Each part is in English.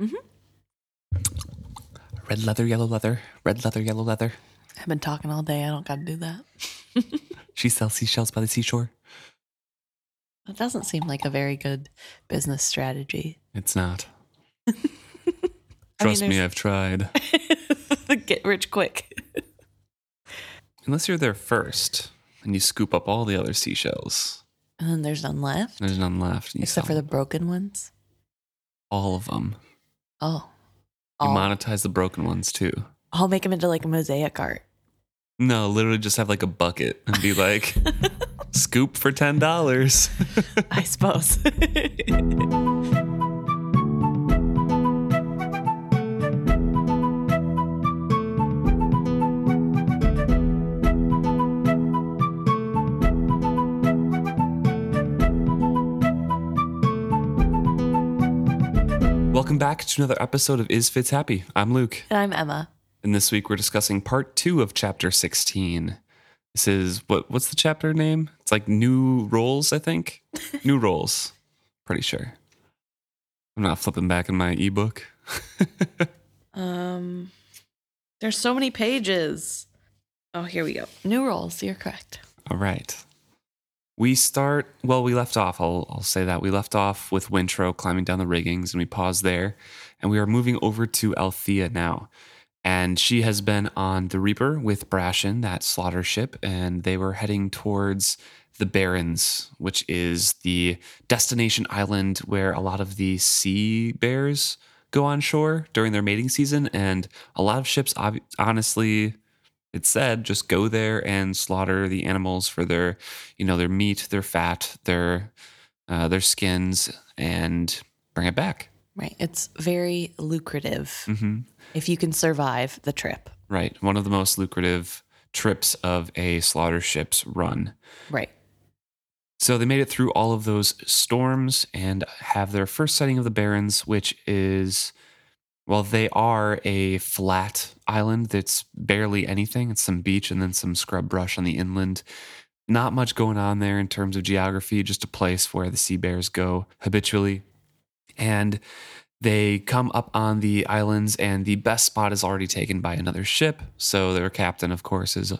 Mm-hmm. Red leather, yellow leather. Red leather, yellow leather. I've been talking all day. I don't got to do that. She sells seashells by the seashore. That doesn't seem like a very good business strategy. It's not. Trust me, I've tried. Get rich quick. Unless you're there first and you scoop up all the other seashells. And then there's none left? There's none left. Except for the broken ones? All of them. Oh. You monetize the broken ones too. I'll make them into like a mosaic art. No, literally just have like a bucket and be like, scoop for $10. I suppose. Welcome back to another episode of Is Fitz Happy? I'm Luke. And I'm Emma. And this week we're discussing part 2 of chapter 16. This is, what's the chapter name? It's like New Roles, I think. New Roles. Pretty sure. I'm not flipping back in my ebook. There's so many pages. Oh, here we go. New Roles, you're correct. All right. We left off, I'll say that. We left off with Wintrow climbing down the riggings and we paused there. And we are moving over to Althea now. And she has been on the Reaper with Brashen, that slaughter ship, and they were heading towards the Barrens, which is the destination island where a lot of the sea bears go on shore during their mating season. And a lot of ships, honestly, it's said, just go there and slaughter the animals for their, their meat, their fat, their skins, and bring it back. Right. It's very lucrative if you can survive the trip. Right. One of the most lucrative trips of a slaughter ship's run. Right. So they made it through all of those storms and have their first sighting of the Barrens, which is, they are a flat island that's barely anything. It's some beach and then some scrub brush on the inland. Not much going on there in terms of geography, just a place where the sea bears go habitually. And they come up on the islands, and the best spot is already taken by another ship. So their captain, of course, is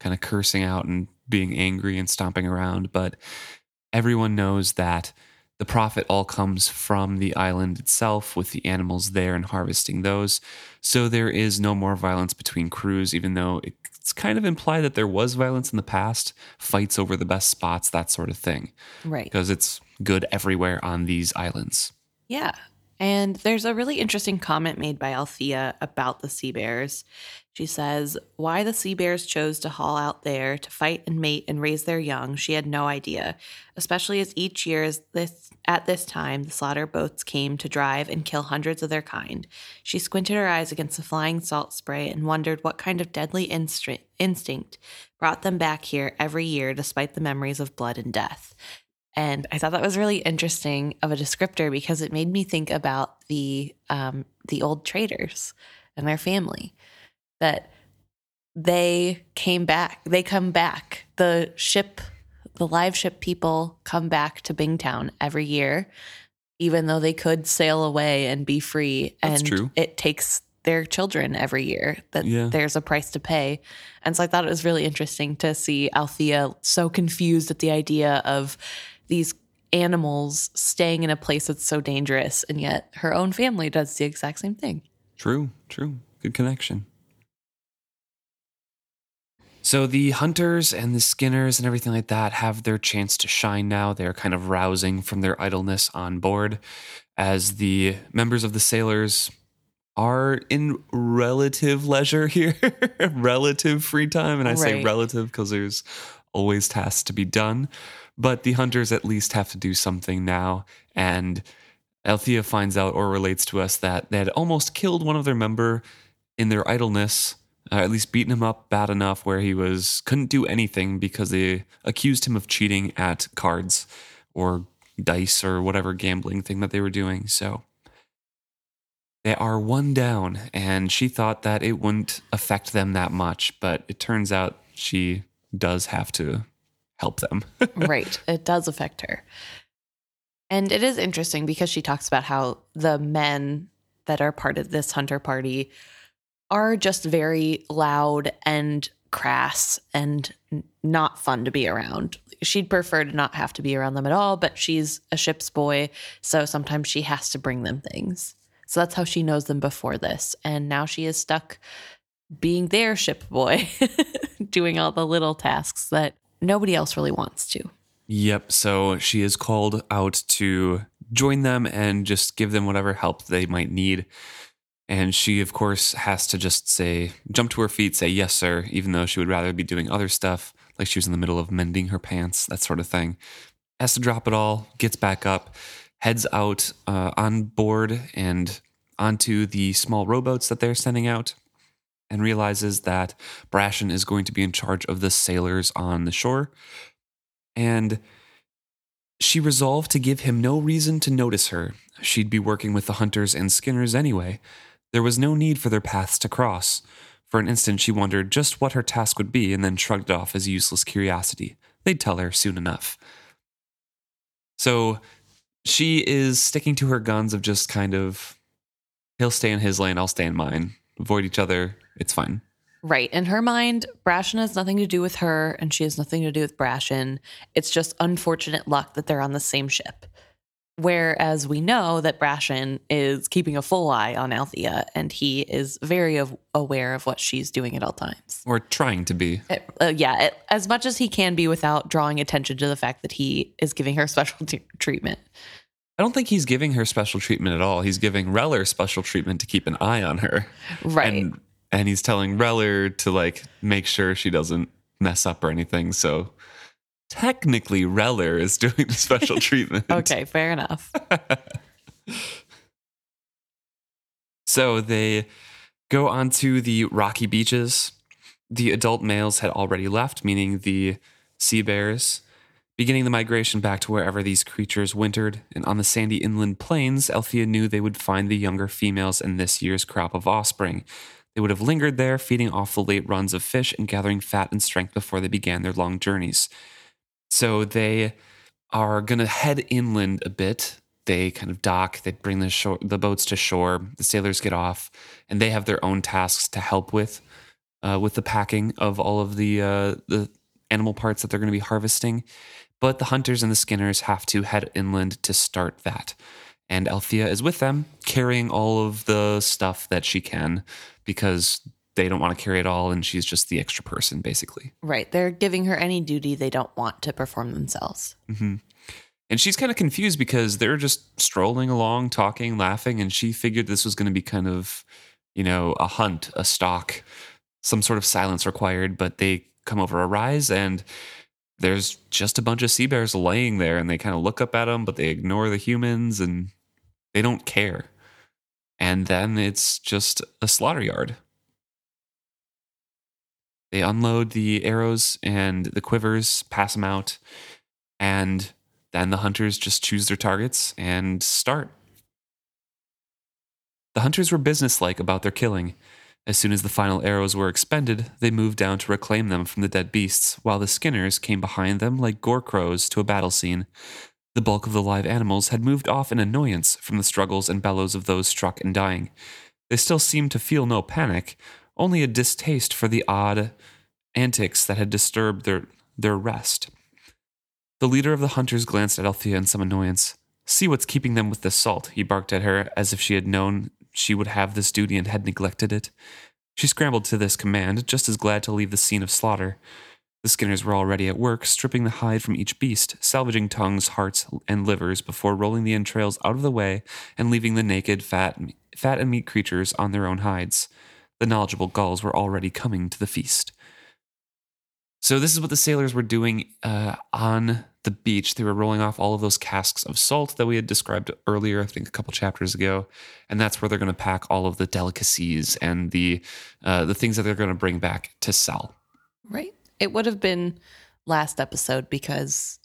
kind of cursing out and being angry and stomping around. But everyone knows that the profit all comes from the island itself, with the animals there and harvesting those. So there is no more violence between crews, even though it's kind of implied that there was violence in the past, fights over the best spots, that sort of thing. Right. Because it's good everywhere on these islands. Yeah. And there's a really interesting comment made by Althea about the sea bears. She says, why the sea bears chose to haul out there to fight and mate and raise their young, she had no idea, especially as each year at this time the slaughter boats came to drive and kill hundreds of their kind. She squinted her eyes against the flying salt spray and wondered what kind of deadly instinct brought them back here every year despite the memories of blood and death. And I thought that was really interesting of a descriptor because it made me think about the old traders and their family, that they came back. They come back. The live ship people come back to Bingtown every year, even though they could sail away and be free. That's true. It takes their children every year There's a price to pay. And so I thought it was really interesting to see Althea so confused at the idea of these animals staying in a place that's so dangerous, and yet her own family does the exact same thing. True. Good connection. So the hunters and the skinners and everything like that have their chance to shine now. They're kind of rousing from their idleness on board as the members of the sailors are in relative leisure here, relative free time. And I say relative because there's always tasks to be done. But the hunters at least have to do something now. And Althea finds out or relates to us that they had almost killed one of their member in their idleness, at least beaten him up bad enough where he couldn't do anything because they accused him of cheating at cards or dice or whatever gambling thing that they were doing. So they are one down, and she thought that it wouldn't affect them that much, but it turns out she does have to help them. Right. It does affect her. And it is interesting because she talks about how the men that are part of this hunter party are just very loud and crass and not fun to be around. She'd prefer to not have to be around them at all, but she's a ship's boy, so sometimes she has to bring them things. So that's how she knows them before this, and now she is stuck being their ship boy, doing all the little tasks that nobody else really wants to. Yep, so she is called out to join them and just give them whatever help they might need. And she, of course, has to just say, jump to her feet, say, yes, sir, even though she would rather be doing other stuff, like she was in the middle of mending her pants, that sort of thing. Has to drop it all, gets back up, heads out on board and onto the small rowboats that they're sending out, and realizes that Brashen is going to be in charge of the sailors on the shore. And she resolved to give him no reason to notice her. She'd be working with the hunters and skinners anyway. There was no need for their paths to cross. For an instant, she wondered just what her task would be and then shrugged it off as useless curiosity. They'd tell her soon enough. So she is sticking to her guns of just kind of, he'll stay in his lane, I'll stay in mine. Avoid each other. It's fine. Right. In her mind, Brashen has nothing to do with her, and she has nothing to do with Brashen. It's just unfortunate luck that they're on the same ship. Whereas we know that Brashen is keeping a full eye on Althea, and he is very aware of what she's doing at all times. Or trying to be. As much as he can be without drawing attention to the fact that he is giving her special treatment. I don't think he's giving her special treatment at all. He's giving Reller special treatment to keep an eye on her. Right. And he's telling Reller to, like, make sure she doesn't mess up or anything. So technically, Reller is doing the special treatment. Okay, fair enough. So they go onto the rocky beaches. The adult males had already left, meaning the sea bears, beginning the migration back to wherever these creatures wintered. And on the sandy inland plains, Althea knew they would find the younger females in this year's crop of offspring. They would have lingered there, feeding off the late runs of fish and gathering fat and strength before they began their long journeys. So they are going to head inland a bit. They kind of dock, they bring the boats to shore, the sailors get off, and they have their own tasks to help with the packing of all of the animal parts that they're going to be harvesting. But the hunters and the skinners have to head inland to start that. And Althea is with them, carrying all of the stuff that she can, because they don't want to carry it all, and she's just the extra person, basically. Right. They're giving her any duty they don't want to perform themselves. Mm-hmm. And she's kind of confused because they're just strolling along, talking, laughing, and she figured this was going to be kind of, you know, a hunt, a stalk, some sort of silence required, but they come over a rise, and there's just a bunch of sea bears laying there, and they kind of look up at them, but they ignore the humans, and they don't care. And then it's just a slaughter yard. They unload the arrows and the quivers, pass them out, and then the hunters just choose their targets and start. The hunters were businesslike about their killing. As soon as the final arrows were expended, they moved down to reclaim them from the dead beasts, while the skinners came behind them like gore crows to a battle scene. The bulk of the live animals had moved off in annoyance from the struggles and bellows of those struck and dying. They still seemed to feel no panic, only a distaste for the odd antics that had disturbed their rest. The leader of the hunters glanced at Althea in some annoyance. "See what's keeping them with this salt," he barked at her, as if she had known she would have this duty and had neglected it. She scrambled to this command, just as glad to leave the scene of slaughter. The skinners were already at work, stripping the hide from each beast, salvaging tongues, hearts, and livers before rolling the entrails out of the way and leaving the naked, fat and meat creatures on their own hides. The knowledgeable gulls were already coming to the feast. So this is what the sailors were doing on the beach. They were rolling off all of those casks of salt that we had described earlier, I think a couple chapters ago. And that's where they're going to pack all of the delicacies and the things that they're going to bring back to sell. Right. It would have been last episode because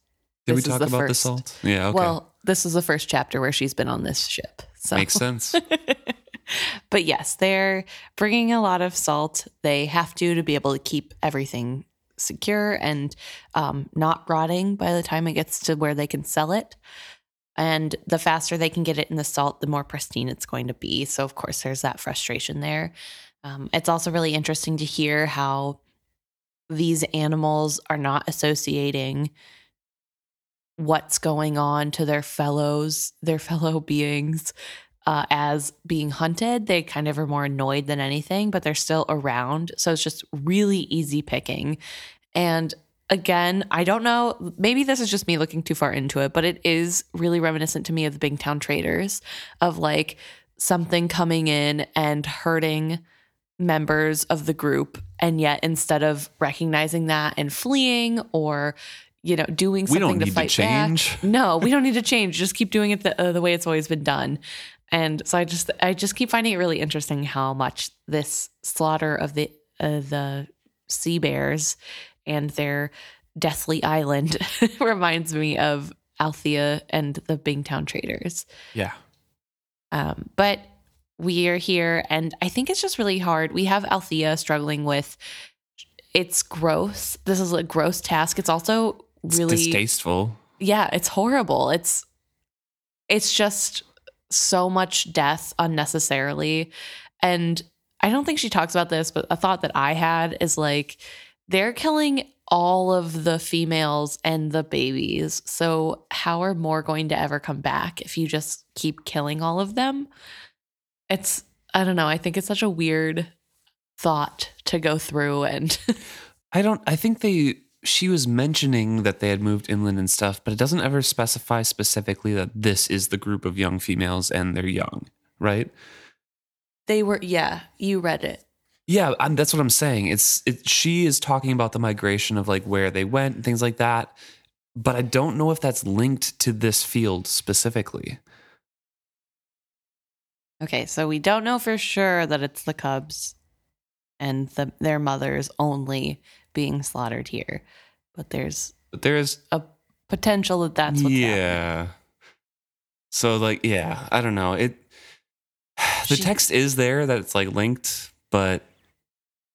did we talk about the salt? Yeah, okay. Well, this is the first chapter where she's been on this ship. So. Makes sense. But yes, they're bringing a lot of salt. They have to be able to keep everything secure and not rotting by the time it gets to where they can sell it. And the faster they can get it in the salt, the more pristine it's going to be. So, of course, there's that frustration there. It's also really interesting to hear how these animals are not associating what's going on to their fellows, their fellow beings, as being hunted. They kind of are more annoyed than anything, but they're still around. So it's just really easy picking. And again, I don't know, maybe this is just me looking too far into it, but it is really reminiscent to me of the Bingtown traders, of like something coming in and hurting members of the group. And yet instead of recognizing that and fleeing or, you know, doing something to fight change back. No, we don't need to change. Just keep doing it the way it's always been done. And so I just keep finding it really interesting how much this slaughter of the sea bears and their deathly island reminds me of Althea and the Bingtown traders. Yeah. But we are here, and I think it's just really hard. We have Althea struggling with its gross. This is a gross task. It's also really distasteful. Yeah, it's horrible. It's just so much death unnecessarily. And I don't think she talks about this, but a thought that I had is like, they're killing all of the females and the babies. So how are more going to ever come back if you just keep killing all of them? It's, I don't know. I think it's such a weird thought to go through. And she was mentioning that they had moved inland and stuff, but it doesn't ever specify specifically that this is the group of young females and they're young, right? They were, yeah, you read it. Yeah, that's what I'm saying. She is talking about the migration of like where they went and things like that, but I don't know if that's linked to this field specifically. Okay, so we don't know for sure that it's the cubs and their mothers only being slaughtered here, but there's a potential that that's what's happening. So like, yeah, I don't know. The text is there that it's like linked, but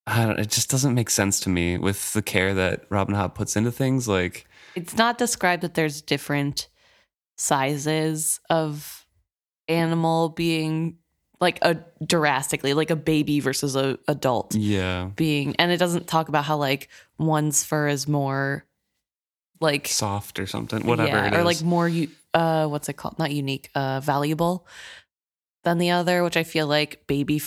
it just doesn't make sense to me with the care that Robin Hobb puts into things. Like, it's not described that there's different sizes of animal being like a baby versus a adult being. And it doesn't talk about how like one's fur is more like soft or something, whatever it is. Or like more, what's it called? Not unique, valuable than the other, which I feel like baby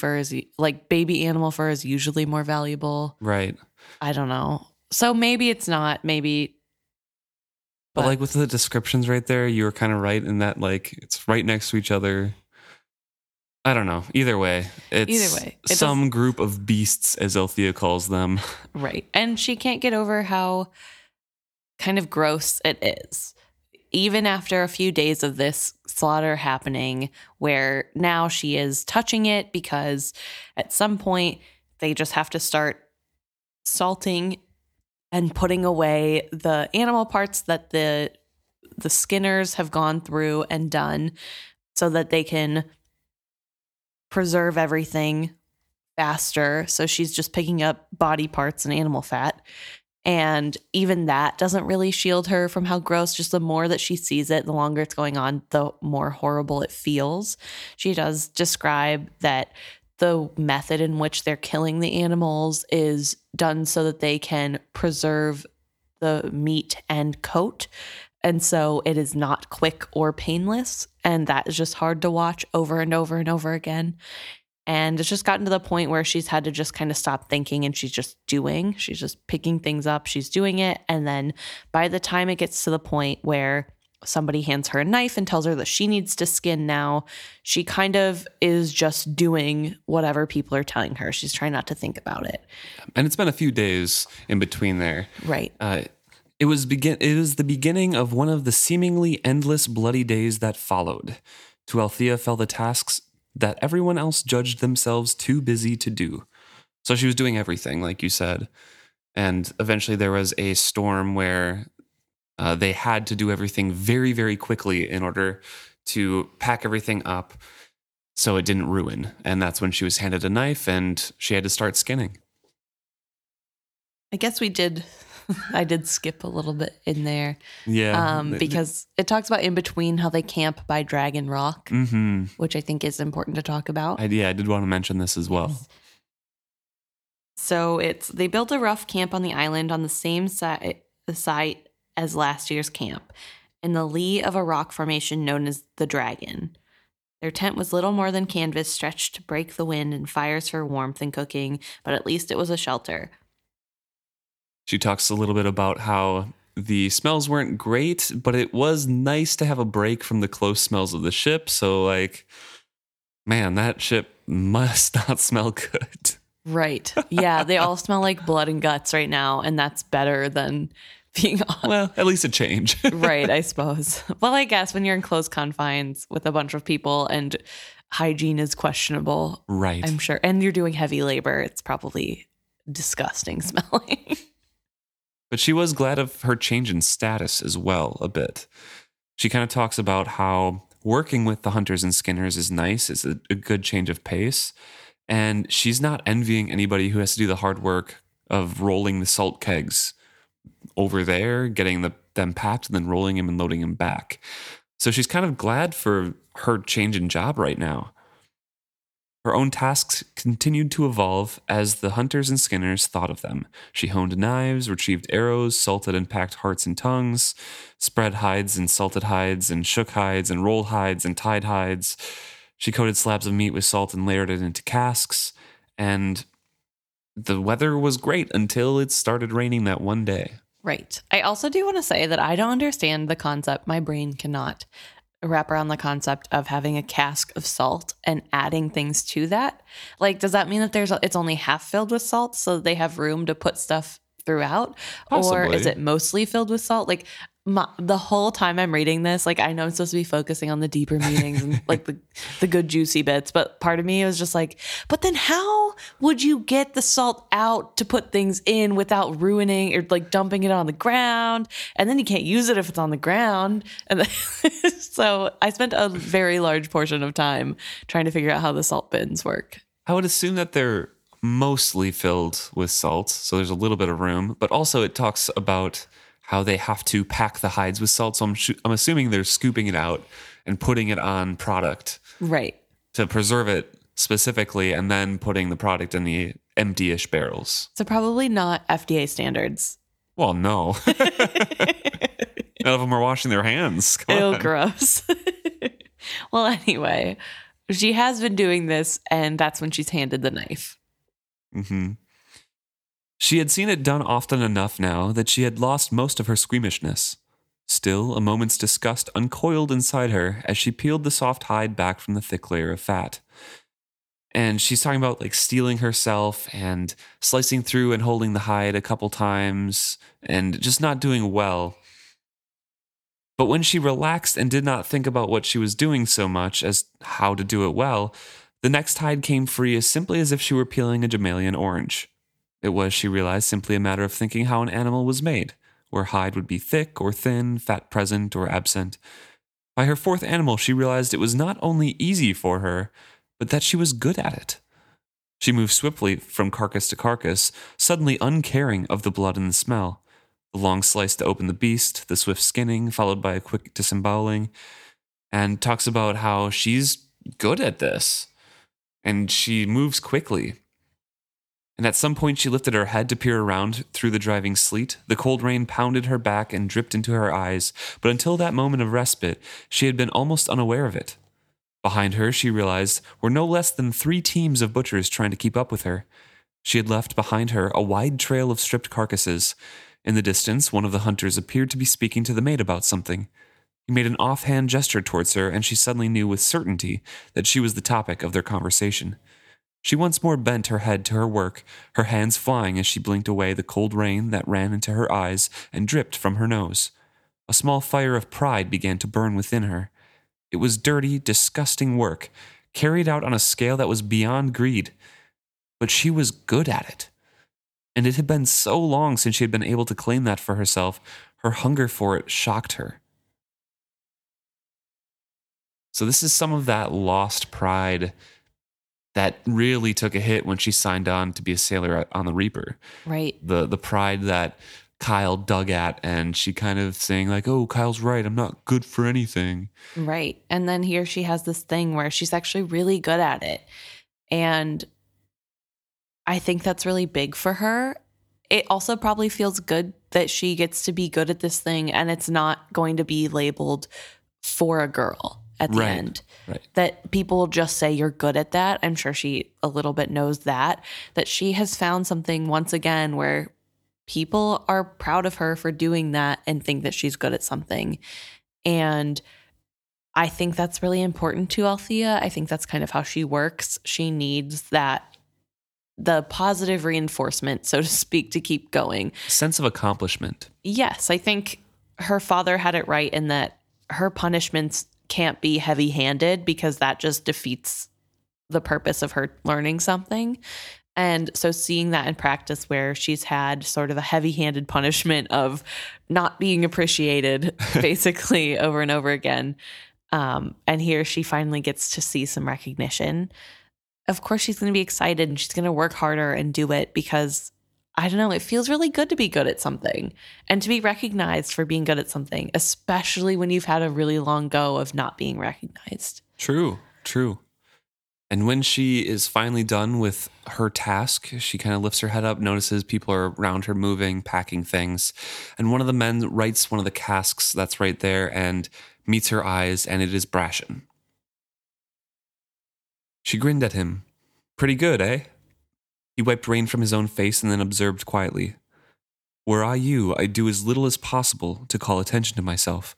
animal fur is usually more valuable. Right. I don't know. So maybe it's not, but like with the descriptions right there, you were kind of right in that like it's right next to each other. I don't know. Either way, some group of beasts, as Althea calls them. Right. And she can't get over how kind of gross it is. Even after a few days of this slaughter happening, where now she is touching it because at some point they just have to start salting and putting away the animal parts that the skinners have gone through and done so that they can preserve everything faster. So she's just picking up body parts and animal fat. And even that doesn't really shield her from how gross, just the more that she sees it, the longer it's going on, the more horrible it feels. She does describe that the method in which they're killing the animals is done so that they can preserve the meat and coat. And so it is not quick or painless. And that is just hard to watch over and over and over again. And it's just gotten to the point where she's had to just kind of stop thinking, and she's just doing. She's just picking things up. She's doing it. And then by the time it gets to the point where somebody hands her a knife and tells her that she needs to skin now, she kind of is just doing whatever people are telling her. She's trying not to think about it. And it's been a few days in between there. Right. It was the beginning of one of the seemingly endless bloody days that followed. To Althea fell the tasks that everyone else judged themselves too busy to do. So she was doing everything, like you said. And eventually there was a storm where they had to do everything very, very quickly in order to pack everything up so it didn't ruin. And that's when she was handed a knife and she had to start skinning. I guess we did I did skip a little bit in there. Yeah. Because it talks about in between how they camp by Dragon Rock, mm-hmm. which I think is important to talk about. I did want to mention this as well. Yes. So they built a rough camp on the island on the same site as last year's camp, in the lee of a rock formation known as the Dragon. Their tent was little more than canvas stretched to break the wind and fires for warmth and cooking, but at least it was a shelter. She talks a little bit about how the smells weren't great, but it was nice to have a break from the close smells of the ship. So, like, man, that ship must not smell good. Right. Yeah, they all smell like blood and guts right now, and that's better than... being on. Well, at least a change. Right, I suppose. Well, I guess when you're in close confines with a bunch of people and hygiene is questionable. Right. I'm sure. And you're doing heavy labor. It's probably disgusting smelling. But she was glad of her change in status as well a bit. She kind of talks about how working with the hunters and skinners is nice. It's a good change of pace. And she's not envying anybody who has to do the hard work of rolling the salt kegs over there, getting them packed and then rolling him and loading him back. So she's kind of glad for her change in job right now. Her own tasks continued to evolve as the hunters and skinners thought of them. She honed knives, retrieved arrows, salted and packed hearts and tongues, spread hides and salted hides and shook hides and rolled hides and tied hides. She coated slabs of meat with salt and layered it into casks, and the weather was great until it started raining that one day. Right. I also do want to say that I don't understand the concept. My brain cannot wrap around the concept of having a cask of salt and adding things to that. Like, does that mean that it's only half filled with salt so that they have room to put stuff throughout? Possibly. Or is it mostly filled with salt? Like, the whole time I'm reading this, like, I know I'm supposed to be focusing on the deeper meanings and like the good juicy bits, but part of me was just like, but then how would you get the salt out to put things in without ruining or like dumping it on the ground? And then you can't use it if it's on the ground. And then, so I spent a very large portion of time trying to figure out how the salt bins work. I would assume that they're mostly filled with salt, so there's a little bit of room, but also it talks about how they have to pack the hides with salt. So I'm assuming they're scooping it out and putting it on product. Right. To preserve it specifically and then putting the product in the empty-ish barrels. So probably not FDA standards. Well, no. None of them are washing their hands. Come on. Gross. Well, anyway, she has been doing this, and that's when she's handed the knife. Mm-hmm. She had seen it done often enough now that she had lost most of her squeamishness. Still, a moment's disgust uncoiled inside her as she peeled the soft hide back from the thick layer of fat. And she's talking about, like, stealing herself and slicing through and holding the hide a couple times and just not doing well. But when she relaxed and did not think about what she was doing so much as how to do it well, the next hide came free as simply as if she were peeling a Jamalian orange. It was, she realized, simply a matter of thinking how an animal was made, where hide would be thick or thin, fat present or absent. By her fourth animal, she realized it was not only easy for her, but that she was good at it. She moved swiftly from carcass to carcass, suddenly uncaring of the blood and the smell. The long slice to open the beast, the swift skinning, followed by a quick disemboweling, and talks about how she's good at this, and she moves quickly. And at some point she lifted her head to peer around through the driving sleet. The cold rain pounded her back and dripped into her eyes, but until that moment of respite, she had been almost unaware of it. Behind her, she realized, were no less than 3 teams of butchers trying to keep up with her. She had left behind her a wide trail of stripped carcasses. In the distance, one of the hunters appeared to be speaking to the maid about something. He made an offhand gesture towards her, and she suddenly knew with certainty that she was the topic of their conversation. She once more bent her head to her work, her hands flying as she blinked away the cold rain that ran into her eyes and dripped from her nose. A small fire of pride began to burn within her. It was dirty, disgusting work, carried out on a scale that was beyond greed. But she was good at it. And it had been so long since she had been able to claim that for herself, her hunger for it shocked her. So this is some of that lost pride that really took a hit when she signed on to be a sailor on the Reaper. Right. The pride that Kyle dug at, and she kind of saying like, oh, Kyle's right, I'm not good for anything. Right. And then here she has this thing where she's actually really good at it. And I think that's really big for her. It also probably feels good that she gets to be good at this thing and it's not going to be labeled for a girl at the end. Right. That people will just say you're good at that. I'm sure she a little bit knows that she has found something once again where people are proud of her for doing that and think that she's good at something. And I think that's really important to Althea. I think that's kind of how she works. She needs that, the positive reinforcement, so to speak, to keep going. Sense of accomplishment. Yes. I think her father had it right in that her punishments can't be heavy-handed because that just defeats the purpose of her learning something. And so seeing that in practice where she's had sort of a heavy-handed punishment of not being appreciated basically over and over again. And here she finally gets to see some recognition. Of course, she's going to be excited and she's going to work harder and do it because, I don't know, it feels really good to be good at something and to be recognized for being good at something, especially when you've had a really long go of not being recognized. True. And when she is finally done with her task, she kind of lifts her head up, notices people are around her moving, packing things. And one of the men writes one of the casks that's right there and meets her eyes, and it is Brashen. She grinned at him. Pretty good, eh? He wiped rain from his own face and then observed quietly. Were I you, I'd do as little as possible to call attention to myself.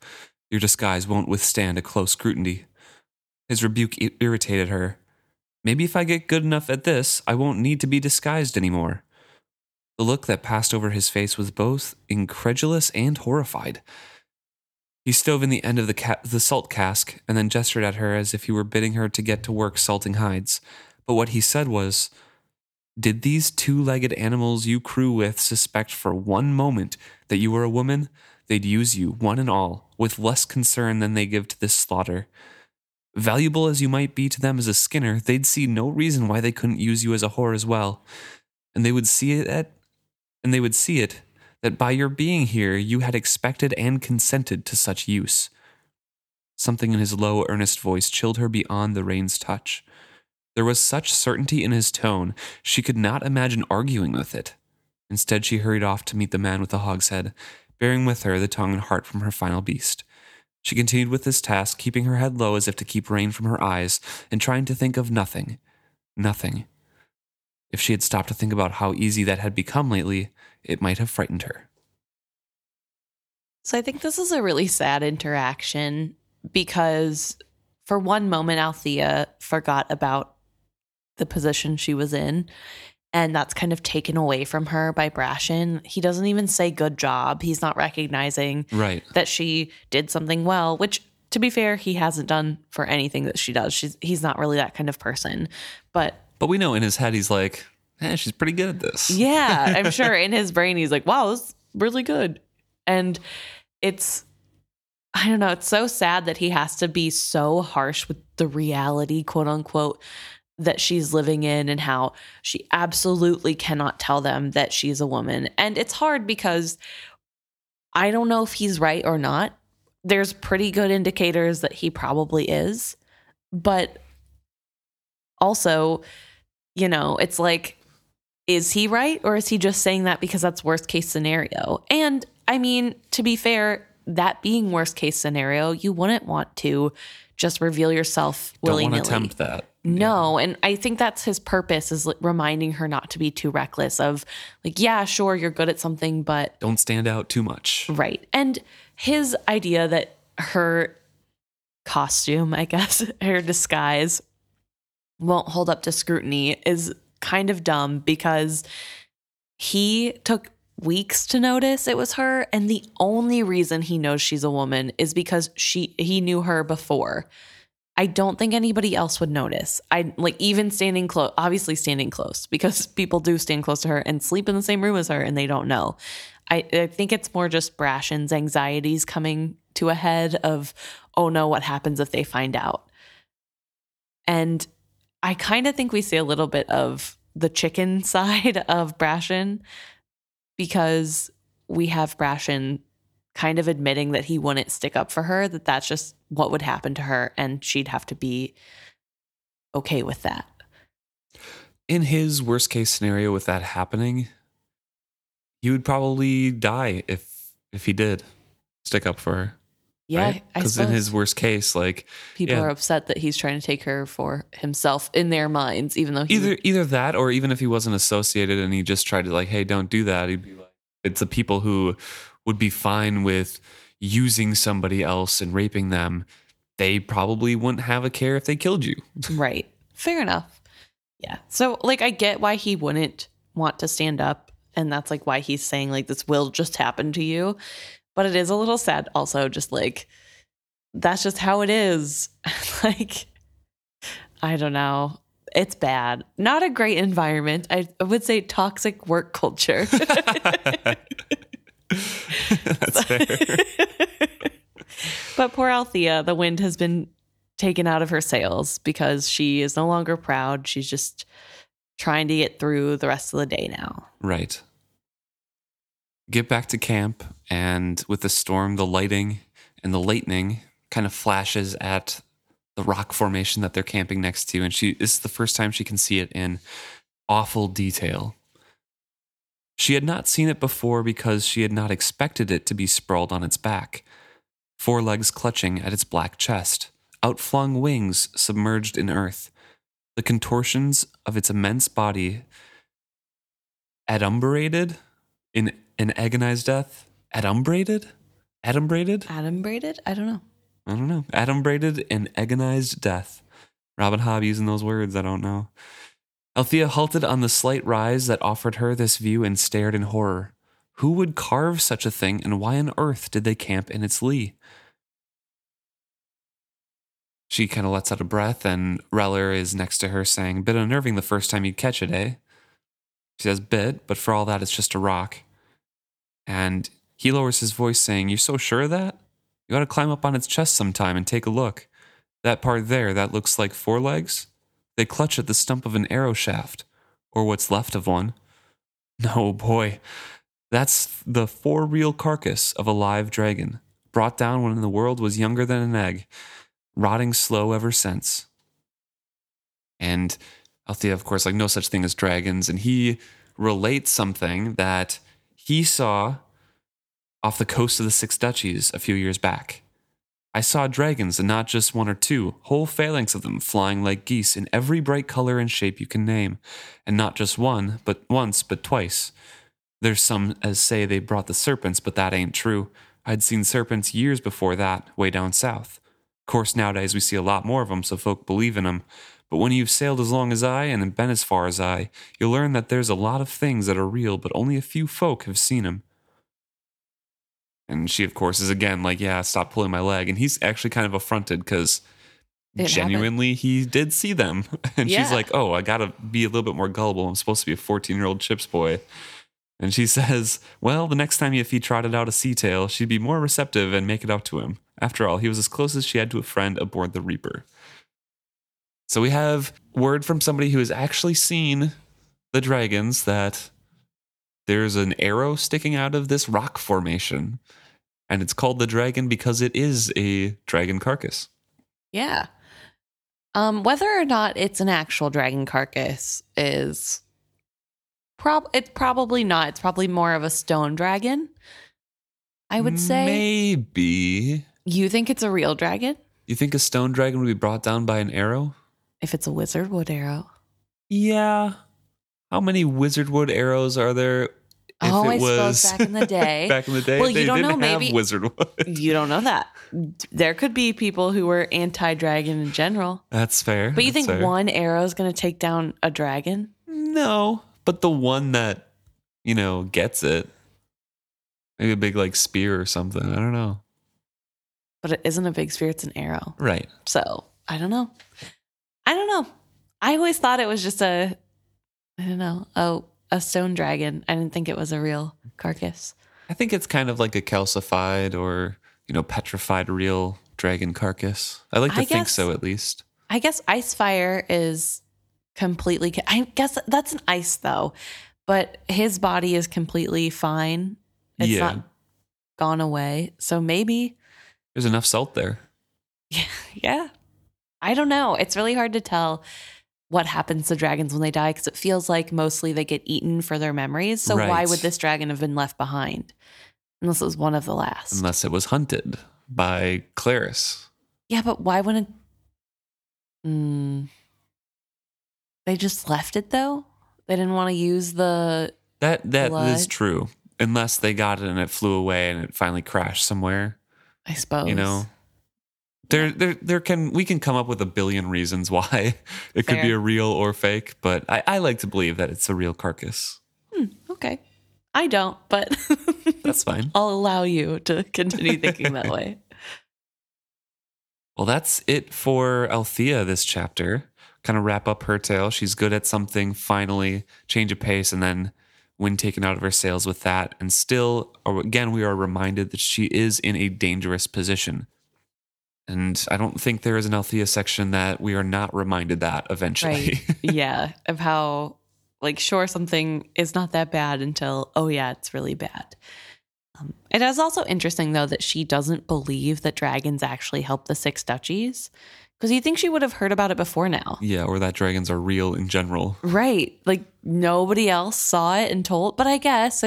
Your disguise won't withstand a close scrutiny. His rebuke irritated her. Maybe if I get good enough at this, I won't need to be disguised anymore. The look that passed over his face was both incredulous and horrified. He stove in the end of the salt cask and then gestured at her as if he were bidding her to get to work salting hides. But what he said was, did these two-legged animals you crew with suspect for one moment that you were a woman? They'd use you, one and all, with less concern than they give to this slaughter. Valuable as you might be to them as a skinner, they'd see no reason why they couldn't use you as a whore as well. And they would see it that by your being here, you had expected and consented to such use. Something in his low, earnest voice chilled her beyond the rain's touch. There was such certainty in his tone, she could not imagine arguing with it. Instead, she hurried off to meet the man with the hogshead, bearing with her the tongue and heart from her final beast. She continued with this task, keeping her head low as if to keep rain from her eyes, and trying to think of nothing. Nothing. If she had stopped to think about how easy that had become lately, it might have frightened her. So I think this is a really sad interaction because for one moment, Althea forgot about the position she was in, and that's kind of taken away from her by Brashen. He doesn't even say good job. He's not recognizing that she did something well, which, to be fair, he hasn't done for anything that she does. He's not really that kind of person, But we know in his head he's like, she's pretty good at this. Yeah, I'm sure in his brain he's like, wow, this is really good. And it's, I don't know, it's so sad that he has to be so harsh with the reality, quote unquote, that she's living in and how she absolutely cannot tell them that she's a woman. And it's hard because I don't know if he's right or not. There's pretty good indicators that he probably is. But also, you know, it's like, is he right? Or is he just saying that because that's worst case scenario? And I mean, to be fair, that being worst case scenario, you wouldn't want to just reveal yourself willy-nilly. Don't want to tempt that. No. Yeah. And I think that's his purpose, is reminding her not to be too reckless of like, yeah, sure, you're good at something, but don't stand out too much. Right. And his idea that her costume, I guess, her disguise won't hold up to scrutiny is kind of dumb because he took weeks to notice it was her. And the only reason he knows she's a woman is because he knew her before. I don't think anybody else would notice. Even standing close, obviously standing close, because people do stand close to her and sleep in the same room as her and they don't know. I think it's more just Brashen's anxieties coming to a head of, oh no, what happens if they find out? And I kind of think we see a little bit of the chicken side of Brashen because we have Brashen kind of admitting that he wouldn't stick up for her, that that's just what would happen to her, and she'd have to be okay with that. In his worst case scenario with that happening, he would probably die if he did stick up for her. Yeah, right? Because in his worst case, like, people are upset that he's trying to take her for himself in their minds, even though either that, or even if he wasn't associated and he just tried to, like, hey, don't do that. He'd be like, it's the people who would be fine with using somebody else and raping them. They probably wouldn't have a care if they killed you. Right. Fair enough. Yeah. So, like, I get why he wouldn't want to stand up, and that's like why he's saying, like, this will just happen to you. But it is a little sad also, just like, that's just how it is. Like, I don't know. It's bad. Not a great environment. I would say toxic work culture. That's fair. But poor Althea, the wind has been taken out of her sails because she is no longer proud. She's just trying to get through the rest of the day now. Right. Get back to camp, and with the storm, the lighting and the lightning kind of flashes at the rock formation that they're camping next to, and this is the first time she can see it in awful detail. She had not seen it before because she had not expected it to be sprawled on its back, four legs clutching at its black chest, outflung wings submerged in earth, the contortions of its immense body adumbrated in an agonized death. Adumbrated? I don't know. Adumbrated and agonized death. Robin Hobb using those words, I don't know. Althea halted on the slight rise that offered her this view and stared in horror. Who would carve such a thing, and why on earth did they camp in its lee? She kind of lets out a breath, and Reller is next to her saying, "Bit unnerving the first time you'd catch it, eh?" She says, "Bit, but for all that, it's just a rock." And he lowers his voice, saying, "You're so sure of that? You ought to climb up on its chest sometime and take a look. That part there, that looks like four legs? They clutch at the stump of an arrow shaft, or what's left of one. No, boy, that's the for-real carcass of a live dragon, brought down when the world was younger than an egg, rotting slow ever since." And Althea, of course, like, no such thing as dragons, and he relates something that he saw off the coast of the Six Duchies a few years back. "I saw dragons, and not just one or two, whole phalanx of them flying like geese in every bright color and shape you can name. And not just one, but once, but twice. There's some as say they brought the serpents, but that ain't true. I'd seen serpents years before that, way down south. Of course, nowadays we see a lot more of them, so folk believe in them. But when you've sailed as long as I and been as far as I, you'll learn that there's a lot of things that are real, but only a few folk have seen them." And she, of course, is again like, "Yeah, stop pulling my leg." And he's actually kind of affronted because genuinely he did see them. And she's like, "Oh, I got to be a little bit more gullible. I'm supposed to be a 14-year-old chips boy." And she says, "Well, the next time if he trotted out a sea tail, she'd be more receptive and make it up to him. After all, he was as close as she had to a friend aboard the Reaper." So we have word from somebody who has actually seen the dragons that there's an arrow sticking out of this rock formation, and it's called the dragon because it is a dragon carcass. Yeah. Whether or not it's an actual dragon carcass is it's probably not. It's probably more of a stone dragon, I would say. Maybe. You think it's a real dragon? You think a stone dragon would be brought down by an arrow? If it's a wizard wood arrow. Yeah. How many wizard wood arrows are there? I suppose back in the day. Back in the day, well, you don't know, maybe, have wizard wood. You don't know that. There could be people who were anti-dragon in general. That's fair. But you think one arrow is going to take down a dragon? No. But the one that, you know, gets it. Maybe a big, like, spear or something. I don't know. But it isn't a big spear. It's an arrow. Right. So, I don't know. I always thought it was just a stone dragon. I didn't think it was a real carcass. I think it's kind of like a calcified or, you know, petrified real dragon carcass. I like to think so, at least. I guess Icefire is completely... I guess that's an ice, though. But his body is completely fine It's not gone away. So maybe there's enough salt there. Yeah. I don't know. It's really hard to tell what happens to dragons when they die, because it feels like mostly they get eaten for their memories. So why would this dragon have been left behind? Unless it was one of the last. Unless it was hunted by Claris. Yeah, but why wouldn't... They just left it, though? They didn't want to use the... That is true. Unless they got it and it flew away and it finally crashed somewhere. I suppose. You know? We can come up with a billion reasons why it could be a real or fake, but I like to believe that it's a real carcass. Okay. I don't, but that's fine. I'll allow you to continue thinking that way. Well, that's it for Althea this chapter. Kind of wrap up her tale. She's good at something, finally, change of pace, and then wind taken out of her sails with that. And still, again, we are reminded that she is in a dangerous position. And I don't think there is an Althea section that we are not reminded that eventually. Right. Yeah. Of how, sure, something is not that bad until, it's really bad. It is also interesting, though, that she doesn't believe that dragons actually help the six duchies. Because you'd think she would have heard about it before now. Yeah, or that dragons are real in general. Right. Nobody else saw it and told. But I guess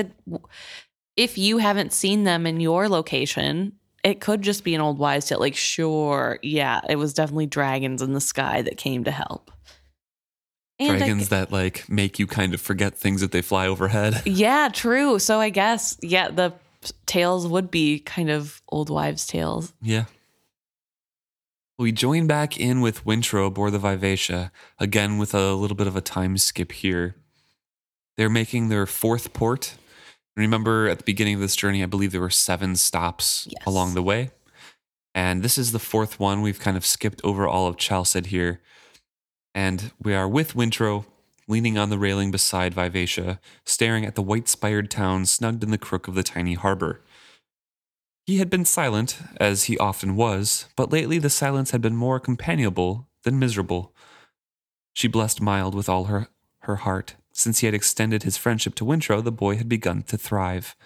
if you haven't seen them in your location... It could just be an old wives' tale. It was definitely dragons in the sky that came to help. And dragons that make you kind of forget things that they fly overhead. Yeah, true. So I guess, the tales would be kind of old wives' tales. Yeah. We join back in with Wintrow aboard the Vivacia, again with a little bit of a time skip here. They're making their fourth port. Remember, at the beginning of this journey, I believe there were 7 stops along the way. And this is the fourth one. We've kind of skipped over all of Chalced here. And we are with Wintrow, leaning on the railing beside Vivacia, staring at the white-spired town snugged in the crook of the tiny harbor. He had been silent, as he often was, but lately the silence had been more companionable than miserable. She blessed Mild with all her heart. Since he had extended his friendship to Wintrow, the boy had begun to thrive.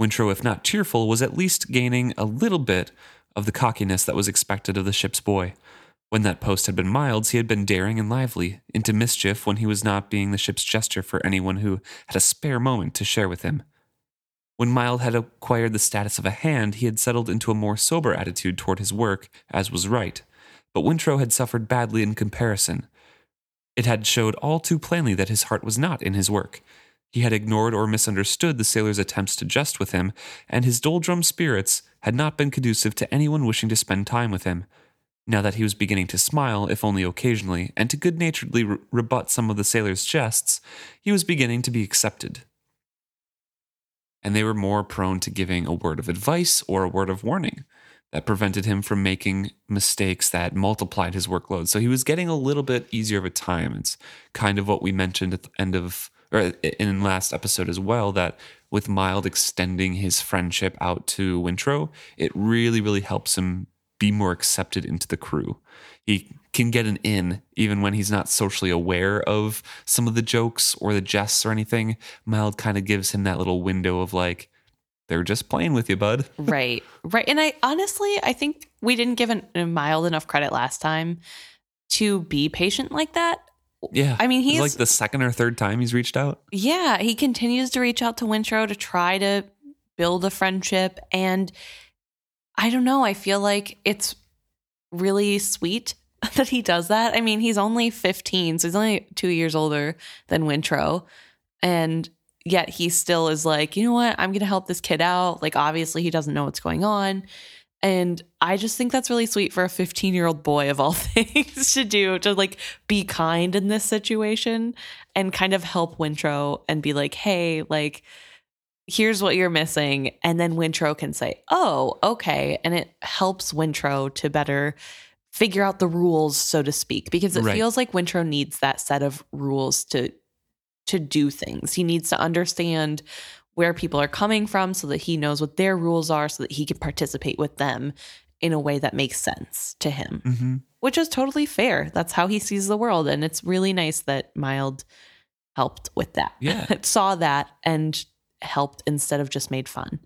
Wintrow, if not cheerful, was at least gaining a little bit of the cockiness that was expected of the ship's boy. When that post had been Mild's, he had been daring and lively, into mischief when he was not being the ship's jester for anyone who had a spare moment to share with him. When Mild had acquired the status of a hand, he had settled into a more sober attitude toward his work, as was right. But Wintrow had suffered badly in comparison. It had showed all too plainly that his heart was not in his work. He had ignored or misunderstood the sailor's attempts to jest with him, and his doldrum spirits had not been conducive to anyone wishing to spend time with him. Now that he was beginning to smile, if only occasionally, and to good-naturedly rebut some of the sailor's jests, he was beginning to be accepted. And they were more prone to giving a word of advice or a word of warning. That prevented him from making mistakes that multiplied his workload. So he was getting a little bit easier of a time. It's kind of what we mentioned at the end of, or in last episode as well, that with Mild extending his friendship out to Wintrow, it really, really helps him be more accepted into the crew. He can get an in even when he's not socially aware of some of the jokes or the jests or anything. Mild kind of gives him that little window of they're just playing with you, bud. Right. Right. And I think we didn't give a Mild enough credit last time to be patient like that. Yeah. I mean, he's like the second or third time he's reached out. Yeah. He continues to reach out to Wintrow to try to build a friendship. And I don't know. I feel like it's really sweet that he does that. I mean, he's only 15, so he's only 2 years older than Wintrow. And yet he still is you know what? I'm going to help this kid out. Obviously he doesn't know what's going on. And I just think that's really sweet for a 15-year-old boy of all things to do, to be kind in this situation and kind of help Wintrow and be hey, here's what you're missing. And then Wintrow can say, oh, okay. And it helps Wintrow to better figure out the rules, so to speak, because it feels like Wintrow needs that set of rules to do things. He needs to understand where people are coming from so that he knows what their rules are so that he can participate with them in a way that makes sense to him, which is totally fair. That's how he sees the world. And it's really nice that Mild helped with that. Yeah. Saw that and helped instead of just made fun.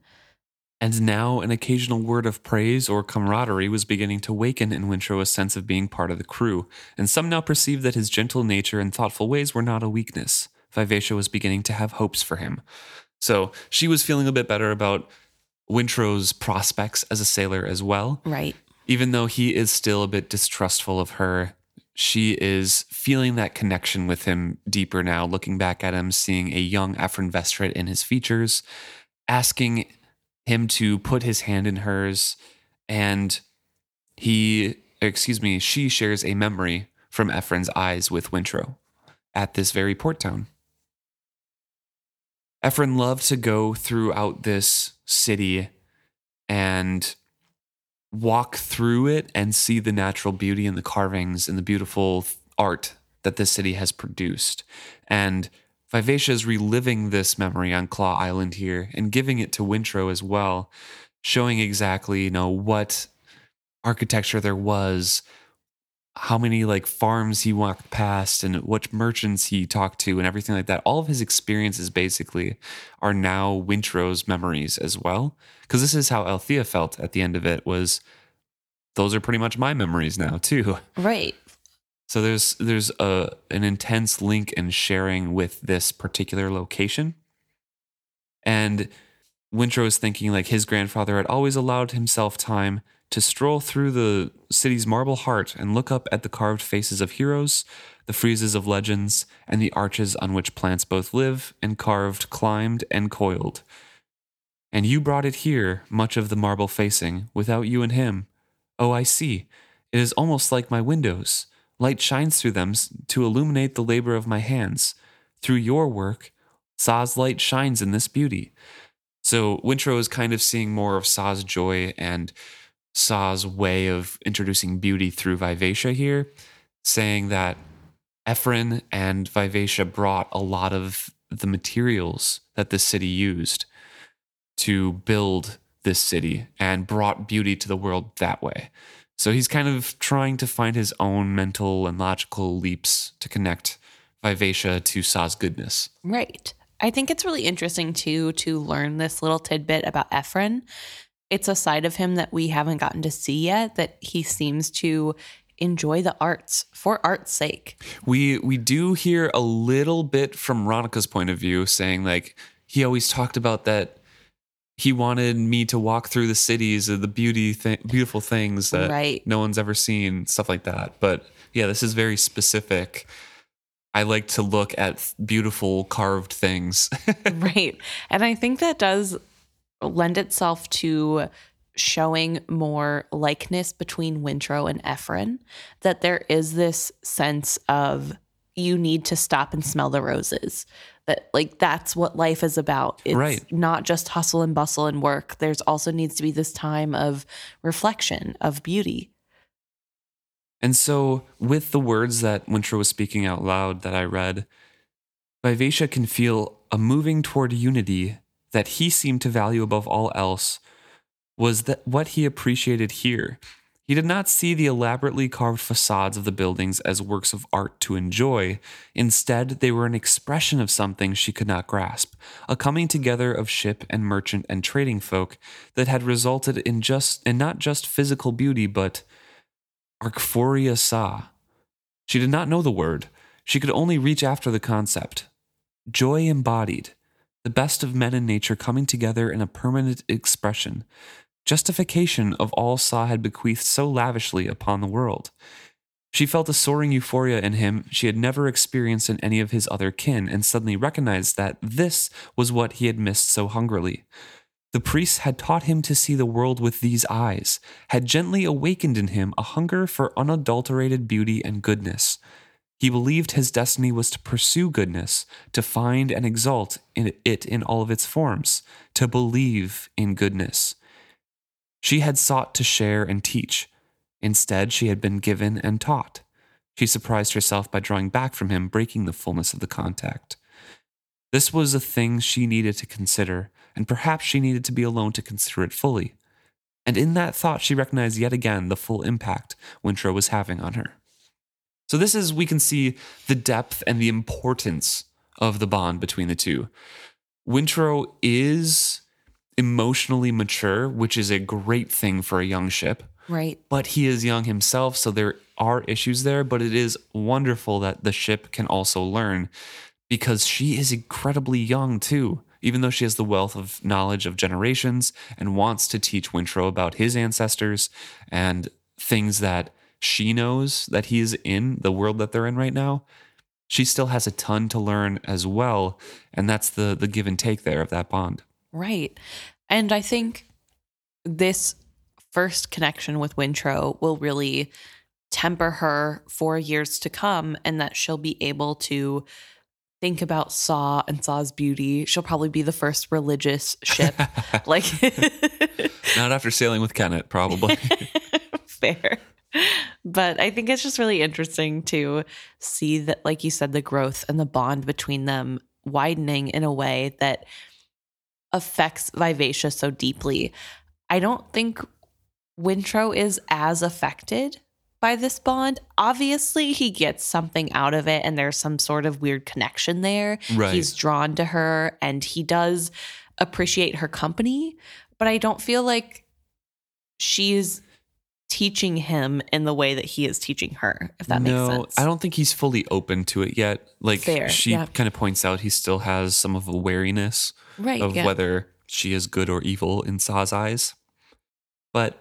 And now an occasional word of praise or camaraderie was beginning to waken in Wintrow a sense of being part of the crew, and some now perceived that his gentle nature and thoughtful ways were not a weakness. Vivacia was beginning to have hopes for him. So she was feeling a bit better about Wintrow's prospects as a sailor as well. Right. Even though he is still a bit distrustful of her, she is feeling that connection with him deeper now, looking back at him, seeing a young Efren Vestrit in his features, asking him to put his hand in hers, and she shares a memory from Efren's eyes with Wintrow at this very port town. Efren loved to go throughout this city and walk through it and see the natural beauty and the carvings and the beautiful art that this city has produced. And Vivacia is reliving this memory on Claw Island here and giving it to Wintrow as well, showing exactly, what architecture there was, how many farms he walked past and what merchants he talked to and everything like that. All of his experiences basically are now Wintrow's memories as well. Because this is how Althea felt at the end of it, was those are pretty much my memories now too. Right. So there's an intense link and sharing with this particular location. And Wintrow is thinking his grandfather had always allowed himself time to stroll through the city's marble heart and look up at the carved faces of heroes, the friezes of legends, and the arches on which plants both live and carved, climbed, and coiled. And you brought it here, much of the marble facing, without you and him. Oh, I see. It is almost like my windows. Light shines through them to illuminate the labor of my hands. Through your work, Sa's light shines in this beauty. So Wintrow is kind of seeing more of Sa's joy and Sa's way of introducing beauty through Vivacia here, saying that Efren and Vivacia brought a lot of the materials that the city used to build this city and brought beauty to the world that way. So he's kind of trying to find his own mental and logical leaps to connect Vivacia to Sa's goodness. Right. I think it's really interesting, too, to learn this little tidbit about Efren. It's a side of him that we haven't gotten to see yet, that he seems to enjoy the arts for art's sake. We do hear a little bit from Ronica's point of view, saying he always talked about that he wanted me to walk through the cities of the beautiful things that no one's ever seen, stuff like that. But yeah, this is very specific. I like to look at beautiful carved things. Right. And I think that does lend itself to showing more likeness between Wintrow and Efren, that there is this sense of you need to stop and smell the roses, that that's what life is about. It's not just hustle and bustle and work. There's also needs to be this time of reflection, of beauty. And so with the words that Wintrow was speaking out loud that I read, Vivacia can feel a moving toward unity that he seemed to value above all else was that what he appreciated here. He did not see the elaborately carved facades of the buildings as works of art to enjoy. Instead, they were an expression of something she could not grasp, a coming together of ship and merchant and trading folk that had resulted in not just physical beauty, but archphoria sa. She did not know the word. She could only reach after the concept. Joy embodied. The best of men and nature coming together in a permanent expression, justification of all Sa had bequeathed so lavishly upon the world. She felt a soaring euphoria in him she had never experienced in any of his other kin, and suddenly recognized that this was what he had missed so hungrily. The priests had taught him to see the world with these eyes, had gently awakened in him a hunger for unadulterated beauty and goodness. He believed his destiny was to pursue goodness, to find and exalt in it in all of its forms, to believe in goodness. She had sought to share and teach. Instead, she had been given and taught. She surprised herself by drawing back from him, breaking the fullness of the contact. This was a thing she needed to consider, and perhaps she needed to be alone to consider it fully. And in that thought, she recognized yet again the full impact Wintrow was having on her. So this is, we can see the depth and the importance of the bond between the two. Wintrow is emotionally mature, which is a great thing for a young ship. Right. But he is young himself, so there are issues there, but it is wonderful that the ship can also learn because she is incredibly young too, even though she has the wealth of knowledge of generations and wants to teach Wintrow about his ancestors and things that she knows that he is in, the world that they're in right now. She still has a ton to learn as well, and that's the give and take there of that bond. Right. And I think this first connection with Wintrow will really temper her for years to come, and that she'll be able to think about Saw and Saw's beauty. She'll probably be the first religious ship. Like, not after sailing with Kennit, probably. Fair. But I think it's just really interesting to see that, like you said, the growth and the bond between them widening in a way that affects Vivacia so deeply. I don't think Wintrow is as affected by this bond. Obviously, he gets something out of it and there's some sort of weird connection there. Right. He's drawn to her and he does appreciate her company, but I don't feel like she's teaching him in the way that he is teaching her, if that makes sense. I don't think he's fully open to it yet. Like, fair, she kind of points out he still has some of a wariness of whether she is good or evil in Saw's eyes. But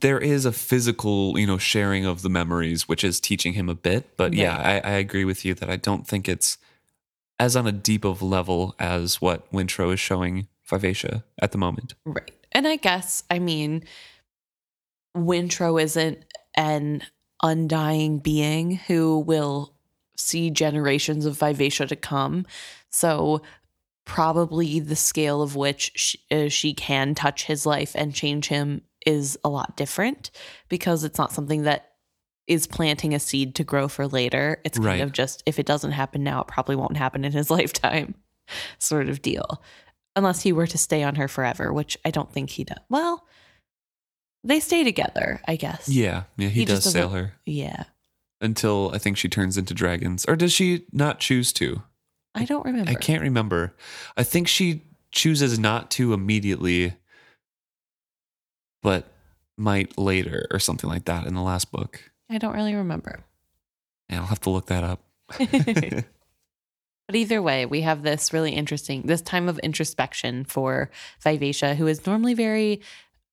there is a physical, sharing of the memories, which is teaching him a bit. But I agree with you that I don't think it's as on a deep of level as what Wintrow is showing Vivacia at the moment. Right. And I guess, Wintrow isn't an undying being who will see generations of Vivacia to come. So probably the scale of which she can touch his life and change him is a lot different because it's not something that is planting a seed to grow for later. It's kind of just, if it doesn't happen now, it probably won't happen in his lifetime sort of deal. Unless he were to stay on her forever, which I don't think he does. Well, they stay together, I guess. Yeah. Yeah. He does sail her. Yeah. Until I think she turns into dragons. Or does she not choose to? I don't remember. I can't remember. I think she chooses not to immediately, but might later or something like that in the last book. I don't really remember. Yeah, I'll have to look that up. But either way, we have this really interesting, this time of introspection for Vivacia, who is normally very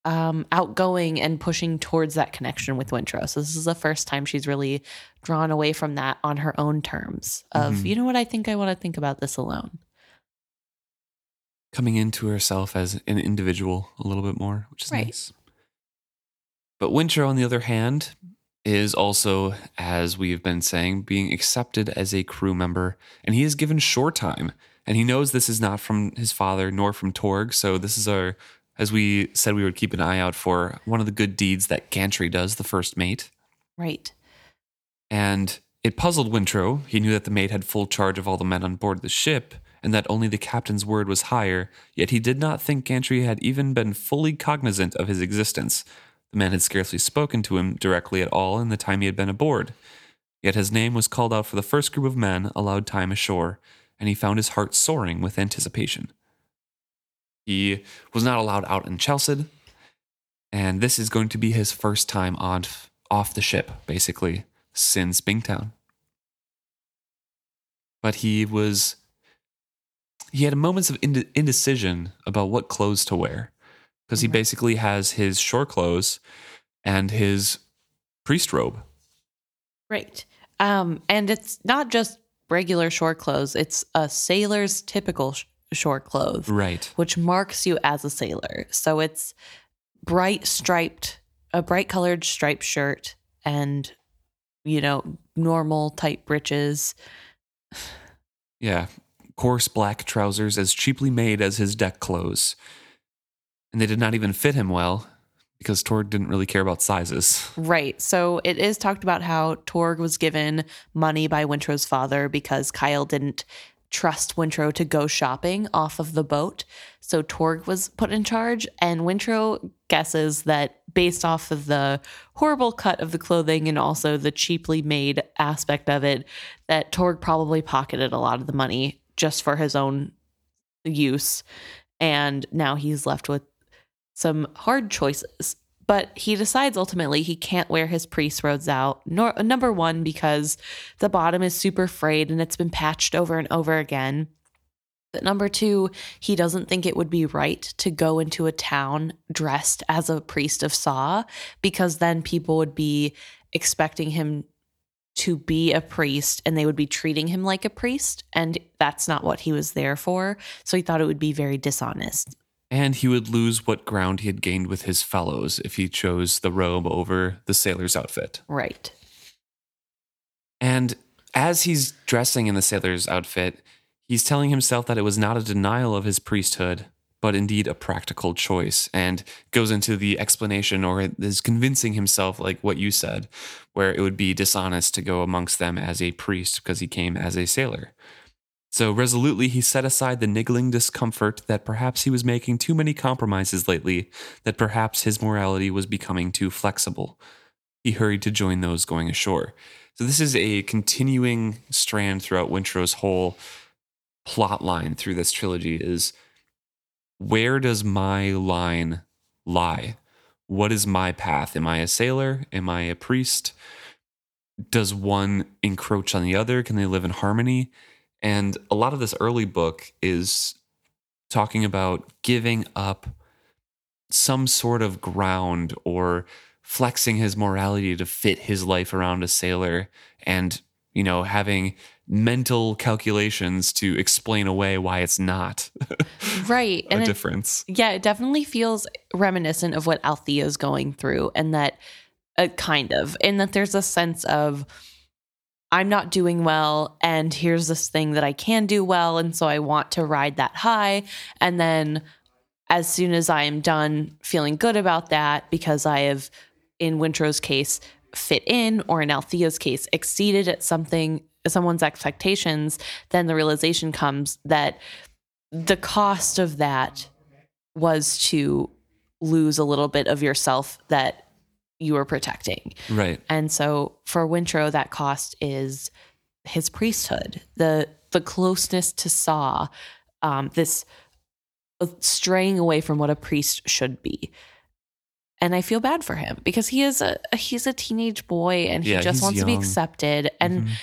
outgoing and pushing towards that connection with Wintrow. So this is the first time she's really drawn away from that on her own terms of, you know what, I think I want to think about this alone. Coming into herself as an individual a little bit more, which is nice. But Wintrow, on the other hand, is also, as we've been saying, being accepted as a crew member, and he is given shore time, and he knows this is not from his father nor from Torg, so this is our, as we said we would keep an eye out for, one of the good deeds that Gantry does, the first mate. Right. And it puzzled Wintrow. He knew that the mate had full charge of all the men on board the ship and that only the captain's word was higher, yet he did not think Gantry had even been fully cognizant of his existence. The man had scarcely spoken to him directly at all in the time he had been aboard. Yet his name was called out for the first group of men allowed time ashore, and he found his heart soaring with anticipation. He was not allowed out in Chalced, and this is going to be his first time off the ship, basically, since Bingtown. But he had moments of indecision about what clothes to wear, because he basically has his shore clothes and his priest robe. Right. And it's not just regular shore clothes, it's a sailor's typical shore clothes, right, which marks you as a sailor. So it's bright colored striped shirt and, normal tight breeches. Yeah. Coarse black trousers as cheaply made as his deck clothes. And they did not even fit him well because Torg didn't really care about sizes. Right. So it is talked about how Torg was given money by Wintrow's father because Kyle didn't trust Wintrow to go shopping off of the boat. So Torg was put in charge, and Wintrow guesses that based off of the horrible cut of the clothing and also the cheaply made aspect of it, that Torg probably pocketed a lot of the money just for his own use, and now he's left with some hard choices. But he decides ultimately he can't wear his priest robes out. Number one, because the bottom is super frayed and it's been patched over and over again. But number two, he doesn't think it would be right to go into a town dressed as a priest of Saw, because then people would be expecting him to be a priest and they would be treating him like a priest. And that's not what he was there for. So he thought it would be very dishonest. And he would lose what ground he had gained with his fellows if he chose the robe over the sailor's outfit. Right. And as he's dressing in the sailor's outfit, he's telling himself that it was not a denial of his priesthood, but indeed a practical choice, and goes into the explanation, or is convincing himself, like what you said, where it would be dishonest to go amongst them as a priest because he came as a sailor. So resolutely, he set aside the niggling discomfort that perhaps he was making too many compromises lately, that perhaps his morality was becoming too flexible. He hurried to join those going ashore. So this is a continuing strand throughout Wintrow's whole plot line through this trilogy, is where does my line lie? What is my path? Am I a sailor? Am I a priest? Does one encroach on the other? Can they live in harmony? And a lot of this early book is talking about giving up some sort of ground or flexing his morality to fit his life around a sailor, and, you know, having mental calculations to explain away why it's not right a and difference. It definitely feels reminiscent of what Althea's going through, and that kind of there's a sense of I'm not doing well, and here's this thing that I can do well, and so I want to ride that high, and then as soon as I am done feeling good about that, because I have, in Wintrow's case, fit in, or in Althea's case, exceeded at someone's expectations, then the realization comes that the cost of that was to lose a little bit of yourself that you were protecting. Right. And so for Wintrow, that cost is his priesthood, the closeness to Saw, this straying away from what a priest should be. And I feel bad for him, because he is he's a teenage boy, and he just wants young to be accepted. And mm-hmm.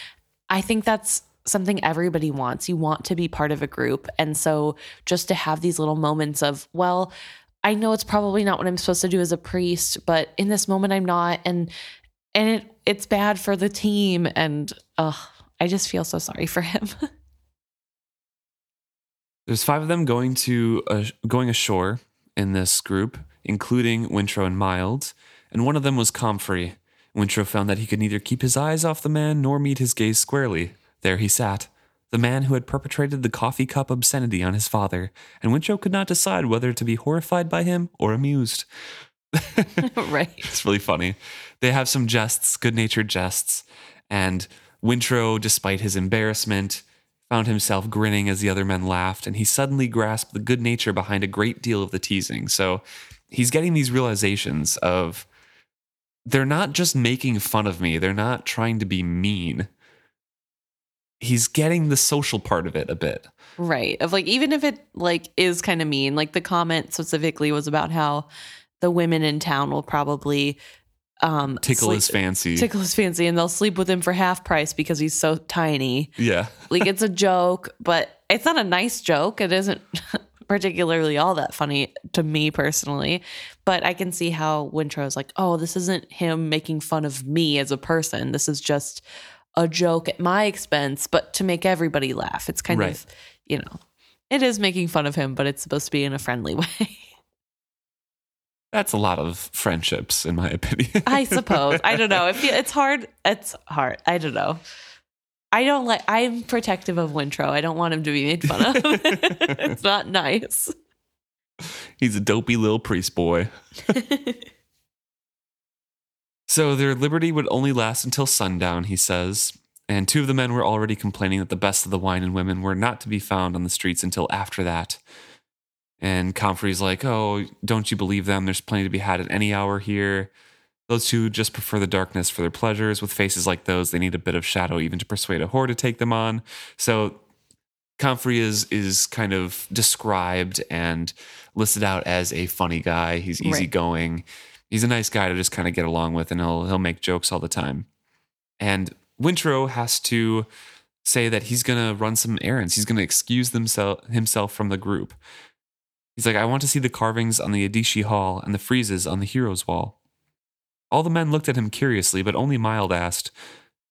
I think that's something everybody wants. You want to be part of a group. And so just to have these little moments of, well, I know it's probably not what I'm supposed to do as a priest, but in this moment I'm not. And it's bad for the team. And I just feel so sorry for him. There's 5 of them going ashore in this group, including Wintrow and Mild. And one of them was Comfrey. Wintrow found that he could neither keep his eyes off the man nor meet his gaze squarely. There he sat, the man who had perpetrated the coffee cup obscenity on his father, and Wintrow could not decide whether to be horrified by him or amused. Right. It's really funny. They have some jests, good-natured jests, and Wintrow, despite his embarrassment, found himself grinning as the other men laughed, and he suddenly grasped the good nature behind a great deal of the teasing. So he's getting these realizations of, they're not just making fun of me. They're not trying to be mean. He's getting the social part of it a bit. Right. Of like, even if it like is kind of mean, like the comment specifically was about how the women in town will probably tickle his fancy and they'll sleep with him for half price because he's so tiny. Yeah. Like, it's a joke, but it's not a nice joke. It isn't particularly all that funny to me personally, but I can see how Wintrow is like, oh, this isn't him making fun of me as a person. This is just a joke at my expense, but to make everybody laugh. It's kind of, you know, it is making fun of him, but it's supposed to be in a friendly way. That's a lot of friendships, in my opinion. I suppose. I don't know. It's hard. It's hard. I don't know. I'm protective of Wintrow. I don't want him to be made fun of. It's not nice. He's a dopey little priest boy. So their liberty would only last until sundown, he says. And 2 of the men were already complaining that the best of the wine and women were not to be found on the streets until after that. And Comfrey's like, oh, don't you believe them? There's plenty to be had at any hour here. Those who just prefer the darkness for their pleasures, with faces like those, they need a bit of shadow even to persuade a whore to take them on. So Comfrey is kind of described and listed out as a funny guy. He's easygoing. Right. He's a nice guy to just kind of get along with, and he'll make jokes all the time. And Wintrow has to say that he's going to run some errands. He's going to excuse himself from the group. He's like, I want to see the carvings on the Adishi Hall and the friezes on the Hero's Wall. All the men looked at him curiously, but only Mild asked,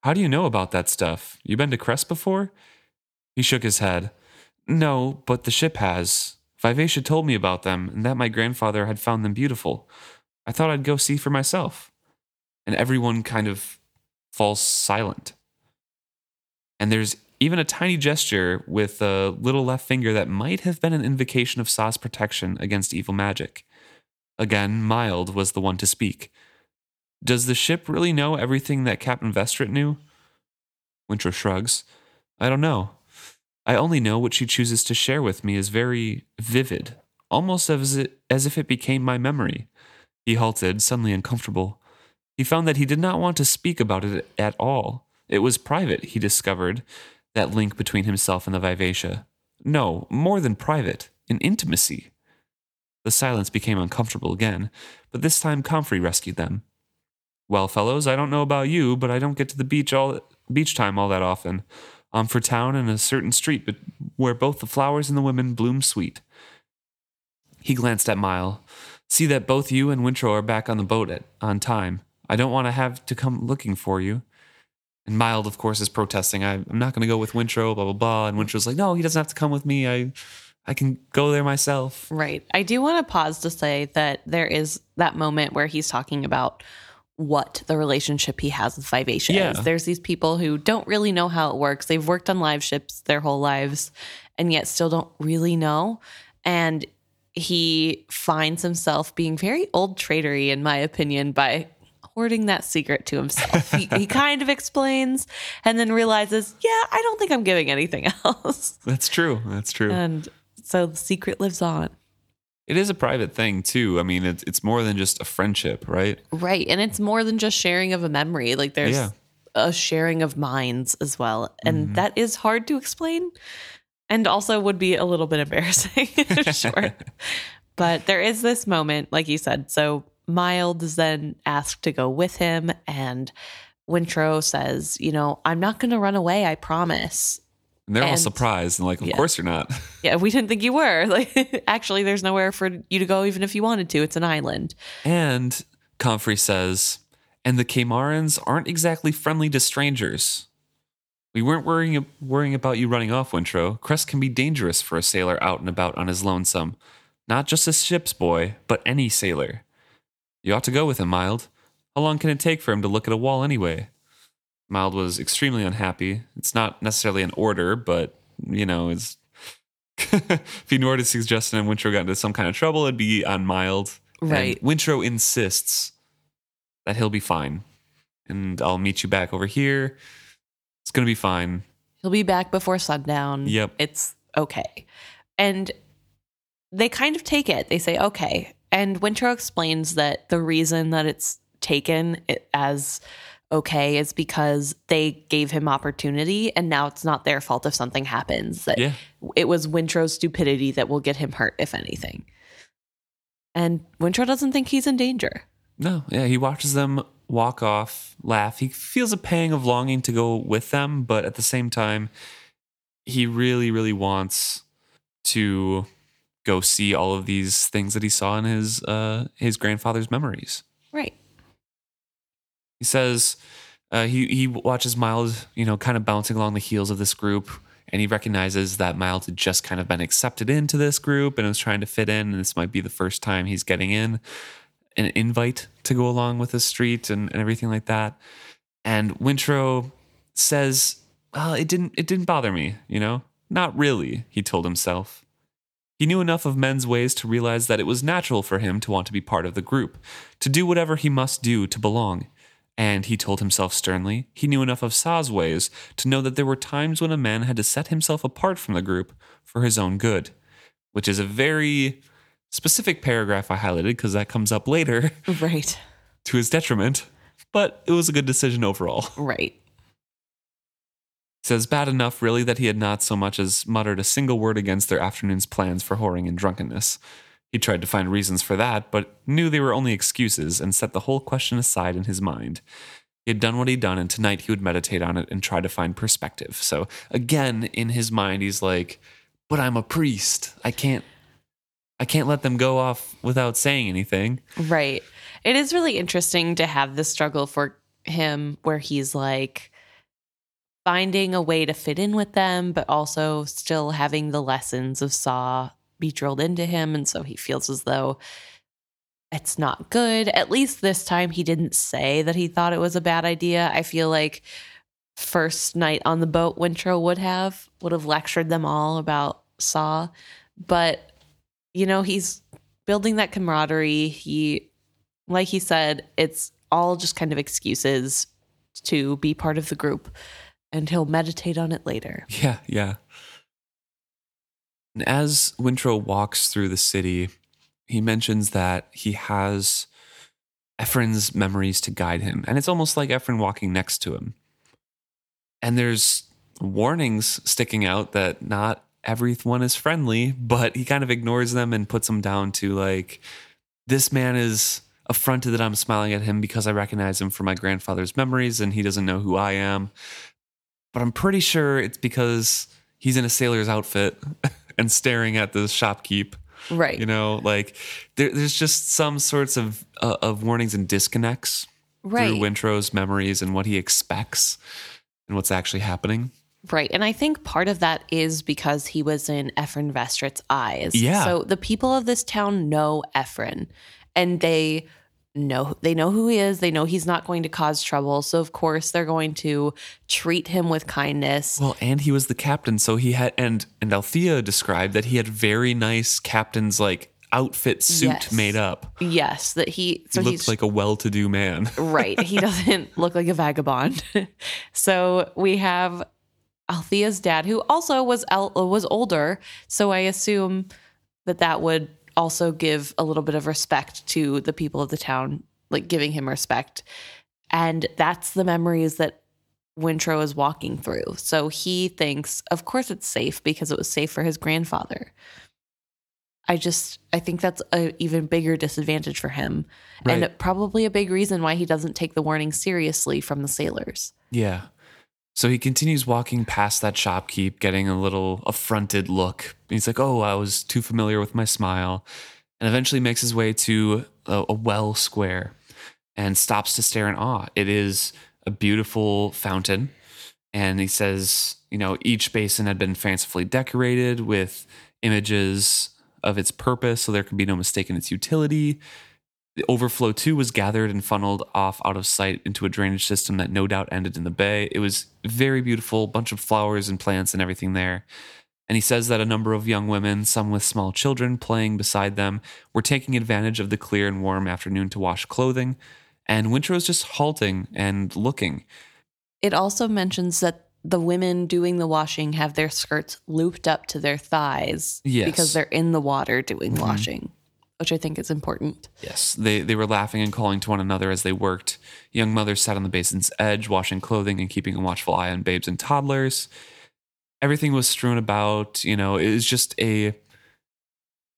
How do you know about that stuff? You been to Crest before? He shook his head. No, but the ship has. Vivacia told me about them, and that my grandfather had found them beautiful. I thought I'd go see for myself. And everyone kind of falls silent. And there's even a tiny gesture with a little left finger that might have been an invocation of Sa's protection against evil magic. Again, Mild was the one to speak. Does the ship really know everything that Captain Vestrit knew? Wintrow shrugs. I don't know. I only know what she chooses to share with me is very vivid, almost as if it became my memory. He halted, suddenly uncomfortable. He found that he did not want to speak about it at all. It was private, he discovered, that link between himself and the Vivacia. No, more than private, an intimacy. The silence became uncomfortable again, but this time Comfrey rescued them. Well, fellows, I don't know about you, but I don't get to the beach time all that often. I'm for town and a certain street but where both the flowers and the women bloom sweet. He glanced at Mile. See that both you and Wintrow are back on the boat on time. I don't want to have to come looking for you. And Mild, of course, is protesting. I'm not going to go with Wintrow, blah, blah, blah. And Wintrow's like, no, he doesn't have to come with me. I can go there myself. Right. I do want to pause to say that there is that moment where he's talking about what the relationship he has with Vivacia is. There's these people who don't really know how it works. They've worked on live ships their whole lives and yet still don't really know. And he finds himself being very old traitory, in my opinion, by hoarding that secret to himself. He kind of explains and then realizes, I don't think I'm giving anything else. That's true. And so the secret lives on. It is a private thing too. I mean, it's more than just a friendship, right? Right. And it's more than just sharing of a memory. Like there's a sharing of minds as well. And that is hard to explain. And also would be a little bit embarrassing, sure. But there is this moment, like you said. So Mild is then asked to go with him. And Wintrow says, I'm not going to run away, I promise. And they're all surprised and like, of course you're not. Yeah, we didn't think you were. Like, actually, there's nowhere for you to go even if you wanted to. It's an island. And Comfrey says, and the Kaimarans aren't exactly friendly to strangers. We weren't worrying about you running off, Wintrow. Crest can be dangerous for a sailor out and about on his lonesome. Not just a ship's boy, but any sailor. You ought to go with him, Mild. How long can it take for him to look at a wall anyway? Mild was extremely unhappy. It's not necessarily an order, but, it's if he were to suggest and Wintrow got into some kind of trouble, it'd be on Mild. Right. And Wintrow insists that he'll be fine. And I'll meet you back over here. It's going to be fine. He'll be back before sundown. Yep. It's okay. And they kind of take it. They say, okay. And Wintrow explains that the reason that it's taken as okay is because they gave him opportunity and now it's not their fault if something happens. That it was Wintrow's stupidity that will get him hurt, if anything. And Wintrow doesn't think he's in danger. No. Yeah. He watches them walk off, laugh. He feels a pang of longing to go with them, but at the same time, he really, really wants to go see all of these things that he saw in his grandfather's memories. Right. He says he watches Mild, kind of bouncing along the heels of this group, and he recognizes that Mild had just kind of been accepted into this group and was trying to fit in, and this might be the first time he's getting in. An invite to go along with the street and everything like that. And Wintrow says, well, it didn't bother me, Not really, he told himself. He knew enough of men's ways to realize that it was natural for him to want to be part of the group, to do whatever he must do to belong. And he told himself sternly, he knew enough of Sa's ways to know that there were times when a man had to set himself apart from the group for his own good, which is a very specific paragraph I highlighted because that comes up later. Right. To his detriment, but it was a good decision overall. Right. says bad enough really that he had not so much as muttered a single word against their afternoon's plans for whoring and drunkenness. He tried to find reasons for that, but knew they were only excuses and set the whole question aside in his mind. He had done what he'd done, and tonight he would meditate on it and try to find perspective. So again, in his mind, he's like, but I'm a priest. I can't let them go off without saying anything. Right. It is really interesting to have this struggle for him where he's like finding a way to fit in with them, but also still having the lessons of Saw be drilled into him. And so he feels as though it's not good. At least this time he didn't say that he thought it was a bad idea. I feel like first night on the boat, Wintrow would have lectured them all about Saw. But, you know, he's building that camaraderie. He, like he said, it's all just kind of excuses to be part of the group, and he'll meditate on it later. Yeah, yeah. And as Wintrow walks through the city, he mentions that he has Efren's memories to guide him. And it's almost like Efren walking next to him. And there's warnings sticking out that not everyone is friendly, but he kind of ignores them and puts them down to like, this man is affronted that I'm smiling at him because I recognize him from my grandfather's memories and he doesn't know who I am. But I'm pretty sure it's because he's in a sailor's outfit and staring at the shopkeep. Right. You know, like there's just some sorts of warnings and disconnects through Wintrow's memories and what he expects and what's actually happening. Right. And I think part of that is because he was in Efren Vestrit's eyes. Yeah. So the people of this town know Efren and they know who he is. They know he's not going to cause trouble. So of course they're going to treat him with kindness. Well, and he was the captain. So he had, and Althea described that he had very nice captain's like outfit suit made up. Yes. That he looked like a well-to-do man. Right. He doesn't look like a vagabond. So we have Althea's dad, who also was older. So I assume that would also give a little bit of respect to the people of the town, like giving him respect. And that's the memories that Wintrow is walking through. So he thinks, of course it's safe because it was safe for his grandfather. I think that's an even bigger disadvantage for him. Right. And probably a big reason why he doesn't take the warning seriously from the sailors. Yeah. So he continues walking past that shopkeep, getting a little affronted look. He's like, oh, I was too familiar with my smile. And eventually makes his way to a well square and stops to stare in awe. It is a beautiful fountain. And he says, you know, each basin had been fancifully decorated with images of its purpose, so there could be no mistake in its utility. The overflow, too, was gathered and funneled off out of sight into a drainage system that no doubt ended in the bay. It was very beautiful, bunch of flowers and plants and everything there. And he says that a number of young women, some with small children playing beside them, were taking advantage of the clear and warm afternoon to wash clothing. And Wintrow is just halting and looking. It also mentions that the women doing the washing have their skirts looped up to their thighs because they're in the water doing washing, which I think is important. Yes, they were laughing and calling to one another as they worked. Young mothers sat on the basin's edge, washing clothing and keeping a watchful eye on babes and toddlers. Everything was strewn about, you know, it was just a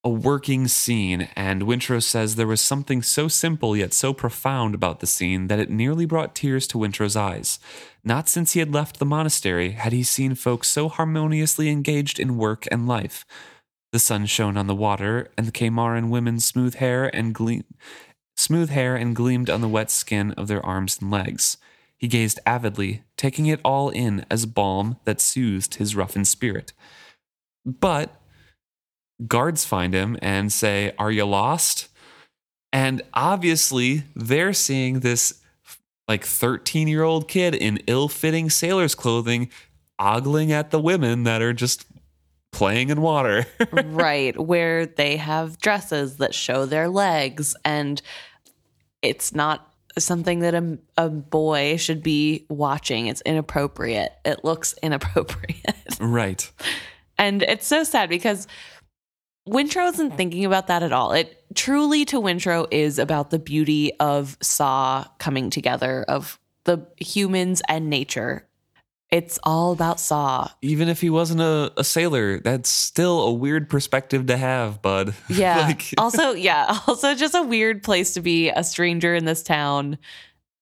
working scene. And Wintrow says there was something so simple yet so profound about the scene that it nearly brought tears to Wintrow's eyes. Not since he had left the monastery had he seen folks so harmoniously engaged in work and life. The sun shone on the water, and the Kamaran women's smooth hair and gleamed on the wet skin of their arms and legs. He gazed avidly, taking it all in as balm that soothed his roughened spirit. But guards find him and say, "Are you lost?" And obviously, they're seeing this like 13-year-old kid in ill-fitting sailor's clothing, ogling at the women that are just playing in water. Right, where they have dresses that show their legs, and it's not something that a boy should be watching. It's inappropriate. It looks inappropriate. Right. And it's so sad because Wintrow isn't thinking about that at all. It truly to Wintrow is about the beauty of Saw coming together, of the humans and nature. It's all about Saw. Even if he wasn't a sailor, that's still a weird perspective to have, bud. Yeah. Also just a weird place to be a stranger in this town,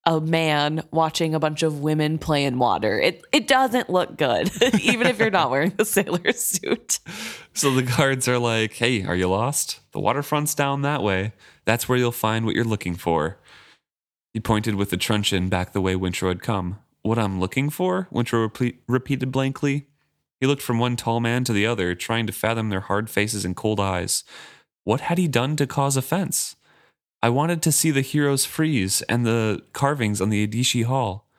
a man watching a bunch of women play in water. It doesn't look good, even if you're not wearing the sailor suit. So the guards are like, hey, are you lost? The waterfront's down that way. That's where you'll find what you're looking for. He pointed with the truncheon back the way Wintrow had come. What I'm looking for? Wintrow repeated blankly. He looked from one tall man to the other, trying to fathom their hard faces and cold eyes. What had he done to cause offense? I wanted to see the heroes frieze and the carvings on the Adishi Hall.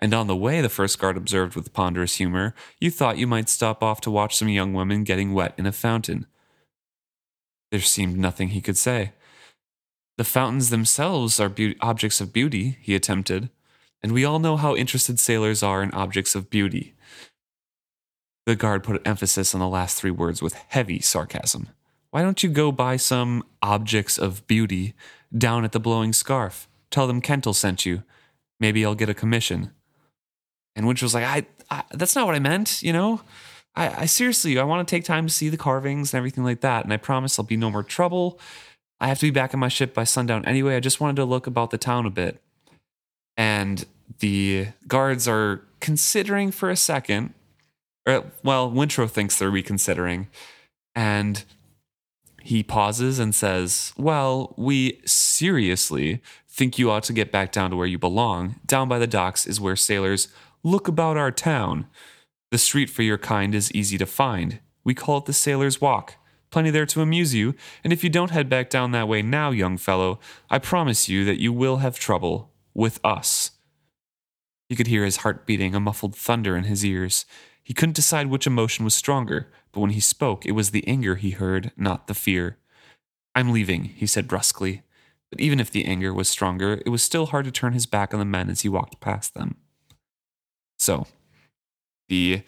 And on the way, the first guard observed with ponderous humor, you thought you might stop off to watch some young women getting wet in a fountain. There seemed nothing he could say. The fountains themselves are objects of beauty, he attempted. And we all know how interested sailors are in objects of beauty. The guard put emphasis on the last three words with heavy sarcasm. Why don't you go buy some objects of beauty down at the Blowing Scarf? Tell them Kentel sent you. Maybe I'll get a commission. And Winch was like, I that's not what I meant, you know? I seriously, I want to take time to see the carvings and everything like that. And I promise I'll be no more trouble. I have to be back in my ship by sundown anyway. I just wanted to look about the town a bit. And the guards are considering for a second. Wintrow thinks they're reconsidering. And he pauses and says, well, we seriously think you ought to get back down to where you belong. Down by the docks is where sailors look about our town. The street for your kind is easy to find. We call it the Sailor's Walk. Plenty there to amuse you. And if you don't head back down that way now, young fellow, I promise you that you will have trouble. With us. He could hear his heart beating, a muffled thunder in his ears. He couldn't decide which emotion was stronger, but when he spoke, it was the anger he heard, not the fear. I'm leaving, he said brusquely. But even if the anger was stronger, it was still hard to turn his back on the men as he walked past them. So, the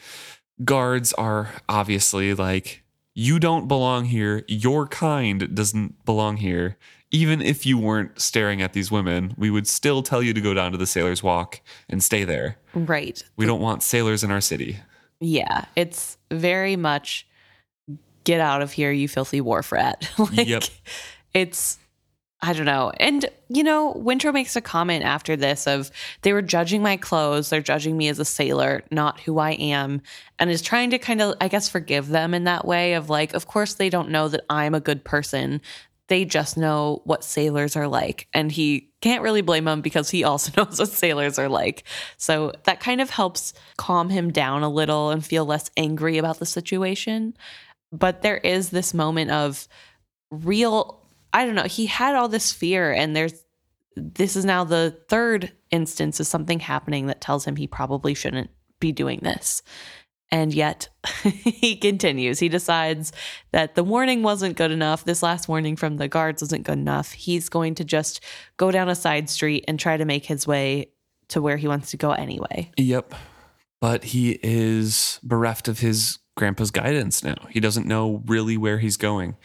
guards are obviously like, you don't belong here, your kind doesn't belong here. Even if you weren't staring at these women, we would still tell you to go down to the Sailor's Walk and stay there. Right. We don't want sailors in our city. Yeah, it's very much, get out of here, you filthy wharf rat. It's, I don't know. And, you know, Wintrow makes a comment after this of, they were judging my clothes, they're judging me as a sailor, not who I am, and is trying to kind of, I guess, forgive them in that way of like, of course they don't know that I'm a good person. They just know what sailors are like. And he can't really blame him because he also knows what sailors are like. So that kind of helps calm him down a little and feel less angry about the situation. But there is this moment of real, I don't know, he had all this fear and this is now the third instance of something happening that tells him he probably shouldn't be doing this. And yet he continues. He decides that the warning wasn't good enough. This last warning from the guards wasn't good enough. He's going to just go down a side street and try to make his way to where he wants to go anyway. Yep. But he is bereft of his grandpa's guidance now. He doesn't know really where he's going.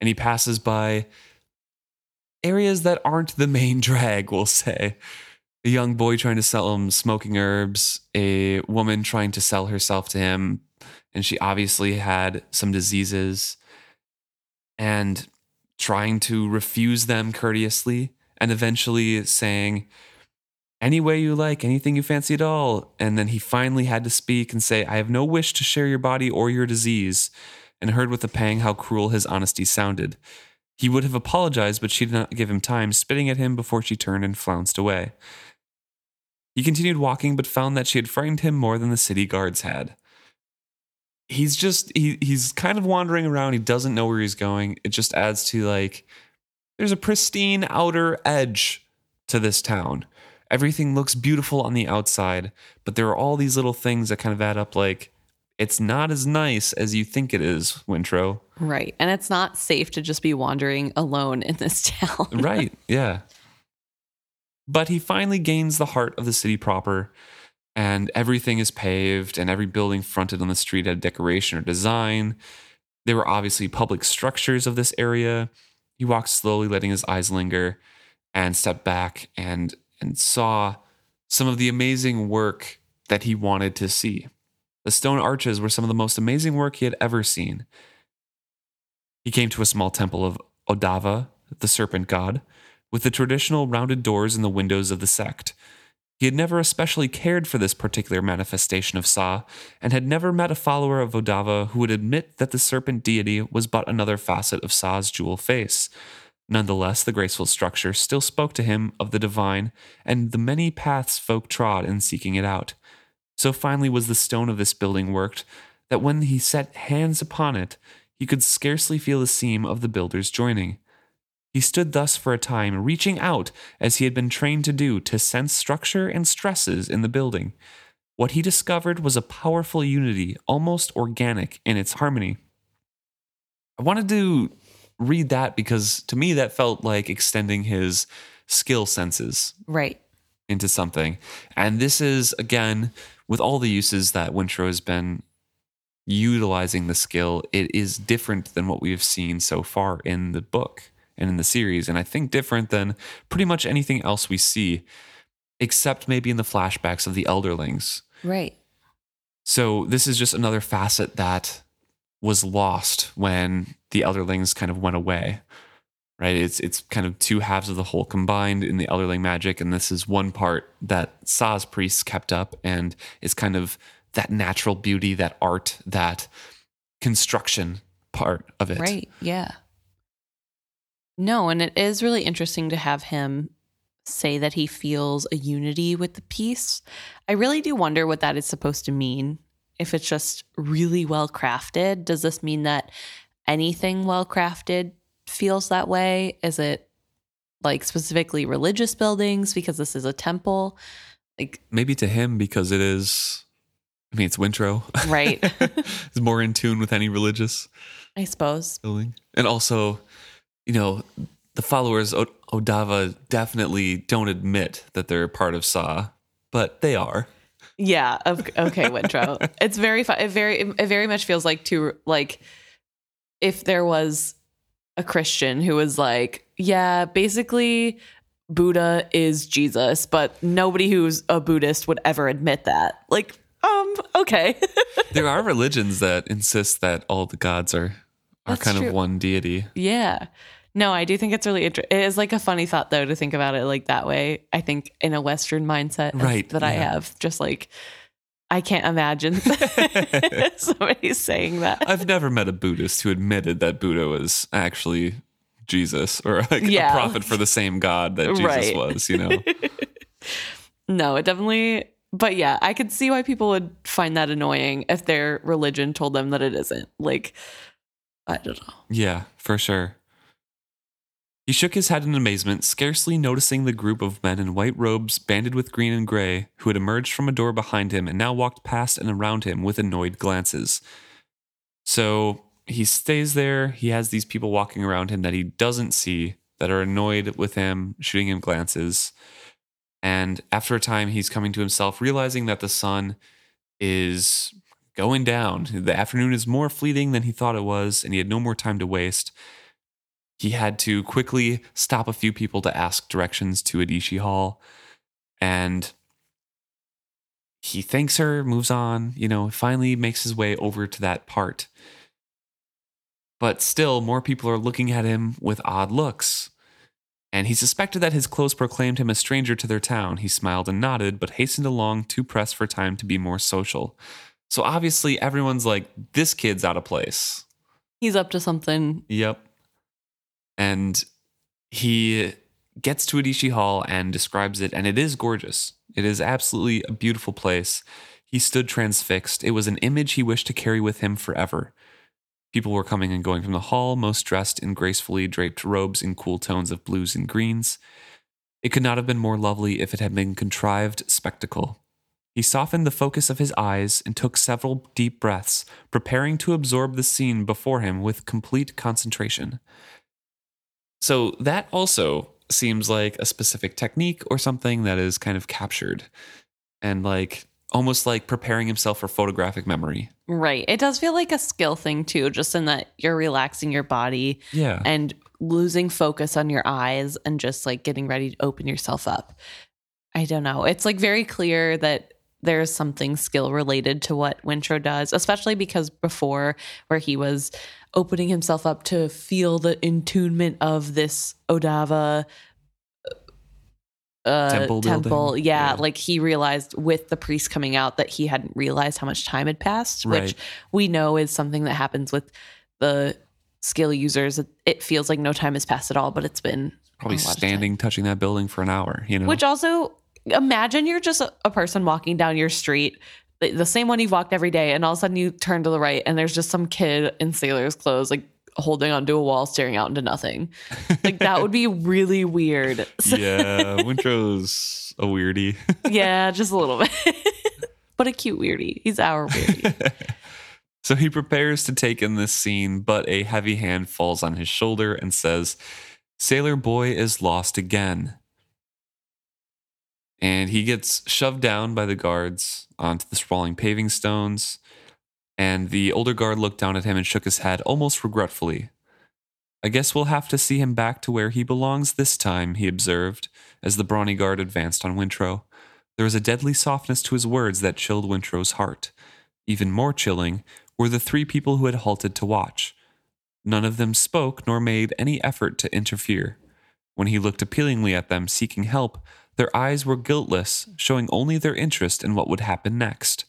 And he passes by areas that aren't the main drag, we'll say. A young boy trying to sell him smoking herbs, a woman trying to sell herself to him, and she obviously had some diseases, and trying to refuse them courteously, and eventually saying, any way you like, anything you fancy at all. And then he finally had to speak and say, I have no wish to share your body or your disease, and heard with a pang how cruel his honesty sounded. He would have apologized, but she did not give him time, spitting at him before she turned and flounced away. He continued walking, but found that she had frightened him more than the city guards had. He's kind of wandering around. He doesn't know where he's going. It just adds to, like, there's a pristine outer edge to this town. Everything looks beautiful on the outside, but there are all these little things that kind of add up, like, it's not as nice as you think it is, Wintrow. Right. And it's not safe to just be wandering alone in this town. Right. Yeah. But he finally gains the heart of the city proper, and everything is paved, and every building fronted on the street had decoration or design. There were obviously public structures of this area. He walked slowly, letting his eyes linger, and stepped back and saw some of the amazing work that he wanted to see. The stone arches were some of the most amazing work he had ever seen. He came to a small temple of Odava, the serpent god, with the traditional rounded doors in the windows of the sect. He had never especially cared for this particular manifestation of Sa, and had never met a follower of Odava who would admit that the serpent deity was but another facet of Sa's jewel face. Nonetheless, the graceful structure still spoke to him of the divine and the many paths folk trod in seeking it out. So finely was the stone of this building worked that when he set hands upon it, he could scarcely feel the seam of the builder's joining. He stood thus for a time, reaching out, as he had been trained to do, to sense structure and stresses in the building. What he discovered was a powerful unity, almost organic in its harmony. I wanted to read that because, to me, that felt like extending his skill senses into something. And this is, again, with all the uses that Wintrow has been utilizing the skill, it is different than what we've seen so far in the book and in the series, and I think different than pretty much anything else we see, except maybe in the flashbacks of the Elderlings. Right. So this is just another facet that was lost when the Elderlings kind of went away, right? It's kind of two halves of the whole combined in the Elderling magic, and this is one part that Sa's priests kept up, and it's kind of that natural beauty, that art, that construction part of it. Right, yeah. No, and it is really interesting to have him say that he feels a unity with the piece. I really do wonder what that is supposed to mean. If it's just really well crafted, does this mean that anything well crafted feels that way? Is it like specifically religious buildings because this is a temple? Like maybe to him because it is, I mean, it's Wintrow. Right. It's more in tune with any religious, I suppose, building. And also, you know, the followers of Odava definitely don't admit that they're part of Sa, but they are. Yeah. Okay, Wintrow. It's very fun. It very much feels like to, like, if there was a Christian who was like, yeah, basically Buddha is Jesus, but nobody who's a Buddhist would ever admit that. Like, okay. There are religions that insist that all the gods are kind of one deity. Yeah. No, I do think it's really interesting. It is like a funny thought, though, to think about it like that way. I think in a Western mindset I have, just like, I can't imagine somebody saying that. I've never met a Buddhist who admitted that Buddha was actually Jesus or a prophet for the same God that Jesus was, you know? No, it definitely, but yeah, I could see why people would find that annoying if their religion told them that it isn't. Like, I don't know. Yeah, for sure. He shook his head in amazement, scarcely noticing the group of men in white robes banded with green and gray who had emerged from a door behind him and now walked past and around him with annoyed glances. So he stays there. He has these people walking around him that he doesn't see that are annoyed with him, shooting him glances. And after a time, he's coming to himself, realizing that the sun is going down. The afternoon is more fleeting than he thought it was, and he had no more time to waste. He had to quickly stop a few people to ask directions to Adishi Hall. And he thanks her, moves on, you know, finally makes his way over to that part. But still, more people are looking at him with odd looks. And he suspected that his clothes proclaimed him a stranger to their town. He smiled and nodded, but hastened along too pressed for time to be more social. So obviously everyone's like, this kid's out of place. He's up to something. Yep. And he gets to Adishi Hall and describes it, and it is gorgeous. It is absolutely a beautiful place. He stood transfixed. It was an image he wished to carry with him forever. People were coming and going from the hall, most dressed in gracefully draped robes in cool tones of blues and greens. It could not have been more lovely if it had been a contrived spectacle. He softened the focus of his eyes and took several deep breaths, preparing to absorb the scene before him with complete concentration. So that also seems like a specific technique or something that is kind of captured and like almost like preparing himself for photographic memory. Right. It does feel like a skill thing too, just in that you're relaxing your body and losing focus on your eyes and just like getting ready to open yourself up. I don't know. It's like very clear that there's something skill related to what Wintrow does, especially because before where he was opening himself up to feel the entombment of this Odava temple. Yeah, like he realized with the priest coming out that he hadn't realized how much time had passed, right, which we know is something that happens with the skill users. It feels like no time has passed at all, but it's been probably standing touching that building for an hour, you know. Which also, imagine you're just a person walking down your street, the same one you've walked every day, and all of a sudden you turn to the right and there's just some kid in sailor's clothes like holding onto a wall, staring out into nothing. Like that would be really weird. Yeah, Wintrow's a weirdie. Yeah, just a little bit. But a cute weirdie. He's our weirdie. So he prepares to take in this scene, but a heavy hand falls on his shoulder and says, "Sailor boy is lost again." And he gets shoved down by the guards onto the sprawling paving stones. And the older guard looked down at him and shook his head almost regretfully. "I guess we'll have to see him back to where he belongs this time," he observed as the brawny guard advanced on Wintrow. There was a deadly softness to his words that chilled Wintrow's heart. Even more chilling were the three people who had halted to watch. None of them spoke nor made any effort to interfere. When he looked appealingly at them, seeking help, their eyes were guiltless, showing only their interest in what would happen next.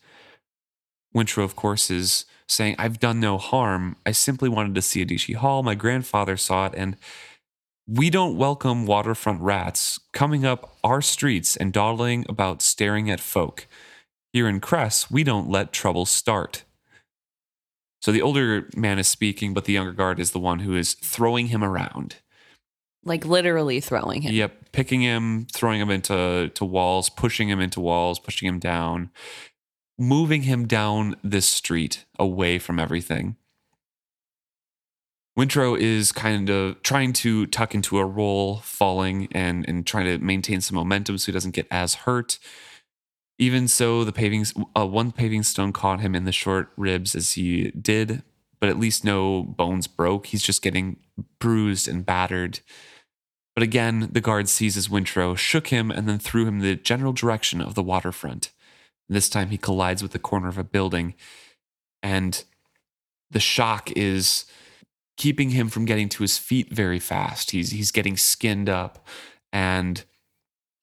Wintrow, of course, is saying, "I've done no harm. I simply wanted to see Adishi Hall. My grandfather saw it, and we don't welcome waterfront rats coming up our streets and dawdling about staring at folk. Here in Crest, we don't let trouble start." So the older man is speaking, but the younger guard is the one who is throwing him around. Like literally throwing him. Yep, picking him, throwing him into walls, pushing him into walls, pushing him down, moving him down this street away from everything. Wintrow is kind of trying to tuck into a roll, falling and trying to maintain some momentum so he doesn't get as hurt. Even so, the one paving stone caught him in the short ribs as he did, but at least no bones broke. He's just getting bruised and battered. But again, the guard seizes Wintrow, shook him, and then threw him the general direction of the waterfront. This time he collides with the corner of a building, and the shock is keeping him from getting to his feet very fast. He's getting skinned up, and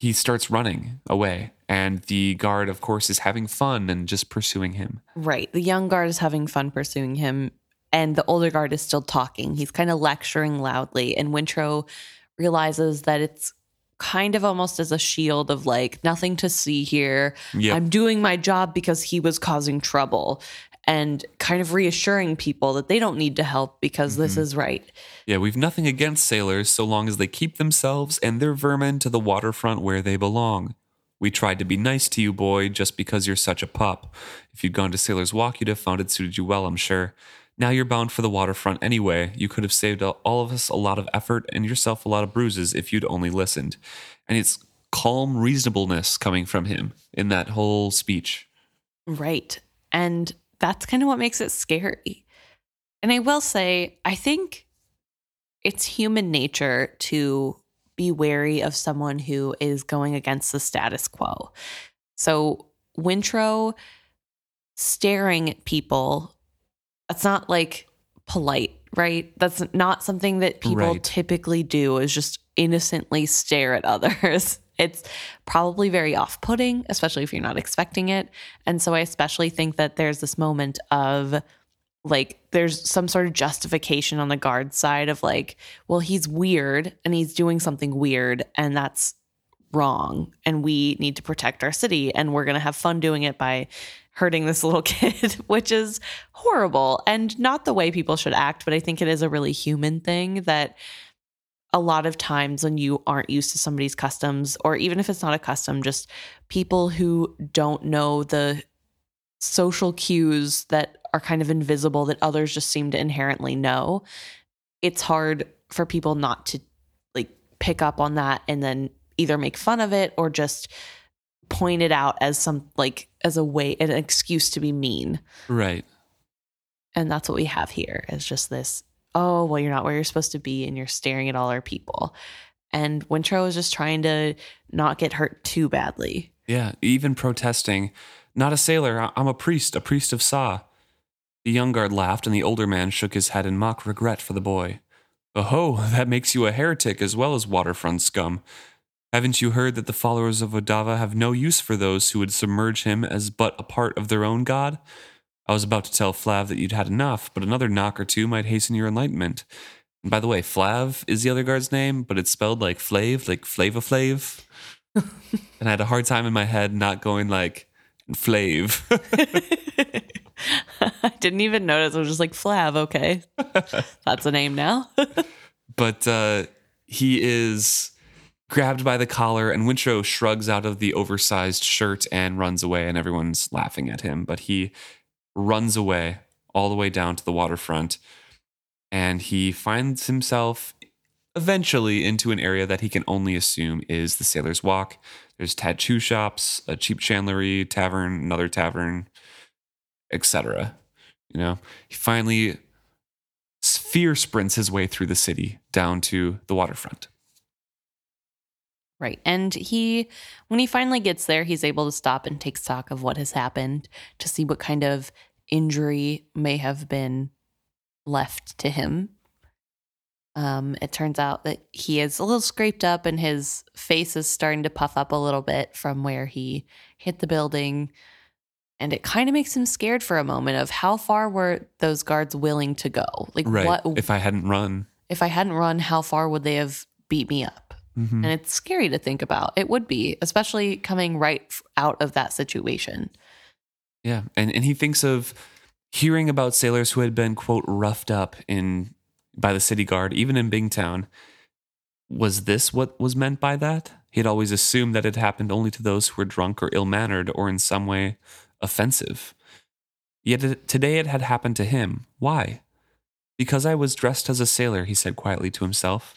he starts running away. And the guard, of course, is having fun and just pursuing him. Right. The young guard is having fun pursuing him. And the older guard is still talking. He's kind of lecturing loudly. And Wintrow realizes that it's kind of almost as a shield of like, nothing to see here. Yep. I'm doing my job because he was causing trouble. And kind of reassuring people that they don't need to help because this is right. Yeah, we've nothing against sailors so long as they keep themselves and their vermin to the waterfront where they belong. We tried to be nice to you, boy, just because you're such a pup. If you'd gone to Sailor's Walk, you'd have found it suited you well, I'm sure. Now you're bound for the waterfront anyway. You could have saved all of us a lot of effort and yourself a lot of bruises if you'd only listened. And it's calm reasonableness coming from him in that whole speech. Right. And that's kind of what makes it scary. And I will say, I think it's human nature to be wary of someone who is going against the status quo. So Wintrow staring at people, that's not like polite, right? That's not something that people typically do, is just innocently stare at others. It's probably very off-putting, especially if you're not expecting it. And so I especially think that there's this moment of like, there's some sort of justification on the guard side of like, well, he's weird and he's doing something weird and that's wrong. And we need to protect our city and we're going to have fun doing it by hurting this little kid, which is horrible and not the way people should act. But I think it is a really human thing that a lot of times when you aren't used to somebody's customs, or even if it's not a custom, just people who don't know the social cues that are kind of invisible that others just seem to inherently know, it's hard for people not to like pick up on that and then either make fun of it or just point it out as some like as a way, an excuse to be mean. Right. And that's what we have here, is just this, oh, well, you're not where you're supposed to be and you're staring at all our people. And Wintrow is just trying to not get hurt too badly. Yeah, even protesting Not a sailor. I'm a priest of Sa. The young guard laughed, and the older man shook his head in mock regret for the boy. Oh, that makes you a heretic as well as waterfront scum. Haven't you heard that the followers of Odava have no use for those who would submerge him as but a part of their own god? I was about to tell Flav that you'd had enough, but another knock or two might hasten your enlightenment. And by the way, Flav is the other guard's name, but it's spelled like Flav, like Flava Flav. And I had a hard time in my head not going like Flav. I didn't even notice. I was just like, Flav, okay. That's a name now. But he is grabbed by the collar, and Wintrow shrugs out of the oversized shirt and runs away, and everyone's laughing at him. But he runs away all the way down to the waterfront, and he finds himself eventually into an area that he can only assume is the Sailor's Walk. There's tattoo shops, a cheap chandlery, tavern, another tavern, etc. You know, he finally sphere sprints his way through the city down to the waterfront. Right. And when he finally gets there, he's able to stop and take stock of what has happened to see what kind of injury may have been left to him. It turns out that he is a little scraped up and his face is starting to puff up a little bit from where he hit the building. And it kind of makes him scared for a moment of how far were those guards willing to go? Like, right. What if I hadn't run? If I hadn't run, how far would they have beat me up? Mm-hmm. And it's scary to think about. It would be, especially coming right out of that situation. Yeah. And he thinks of hearing about sailors who had been, quote, roughed up by the city guard, even in Bingtown. Was this what was meant by that? He had always assumed that it happened only to those who were drunk or ill-mannered or in some way offensive. Yet today it had happened to him. Why? Because I was dressed as a sailor, he said quietly to himself.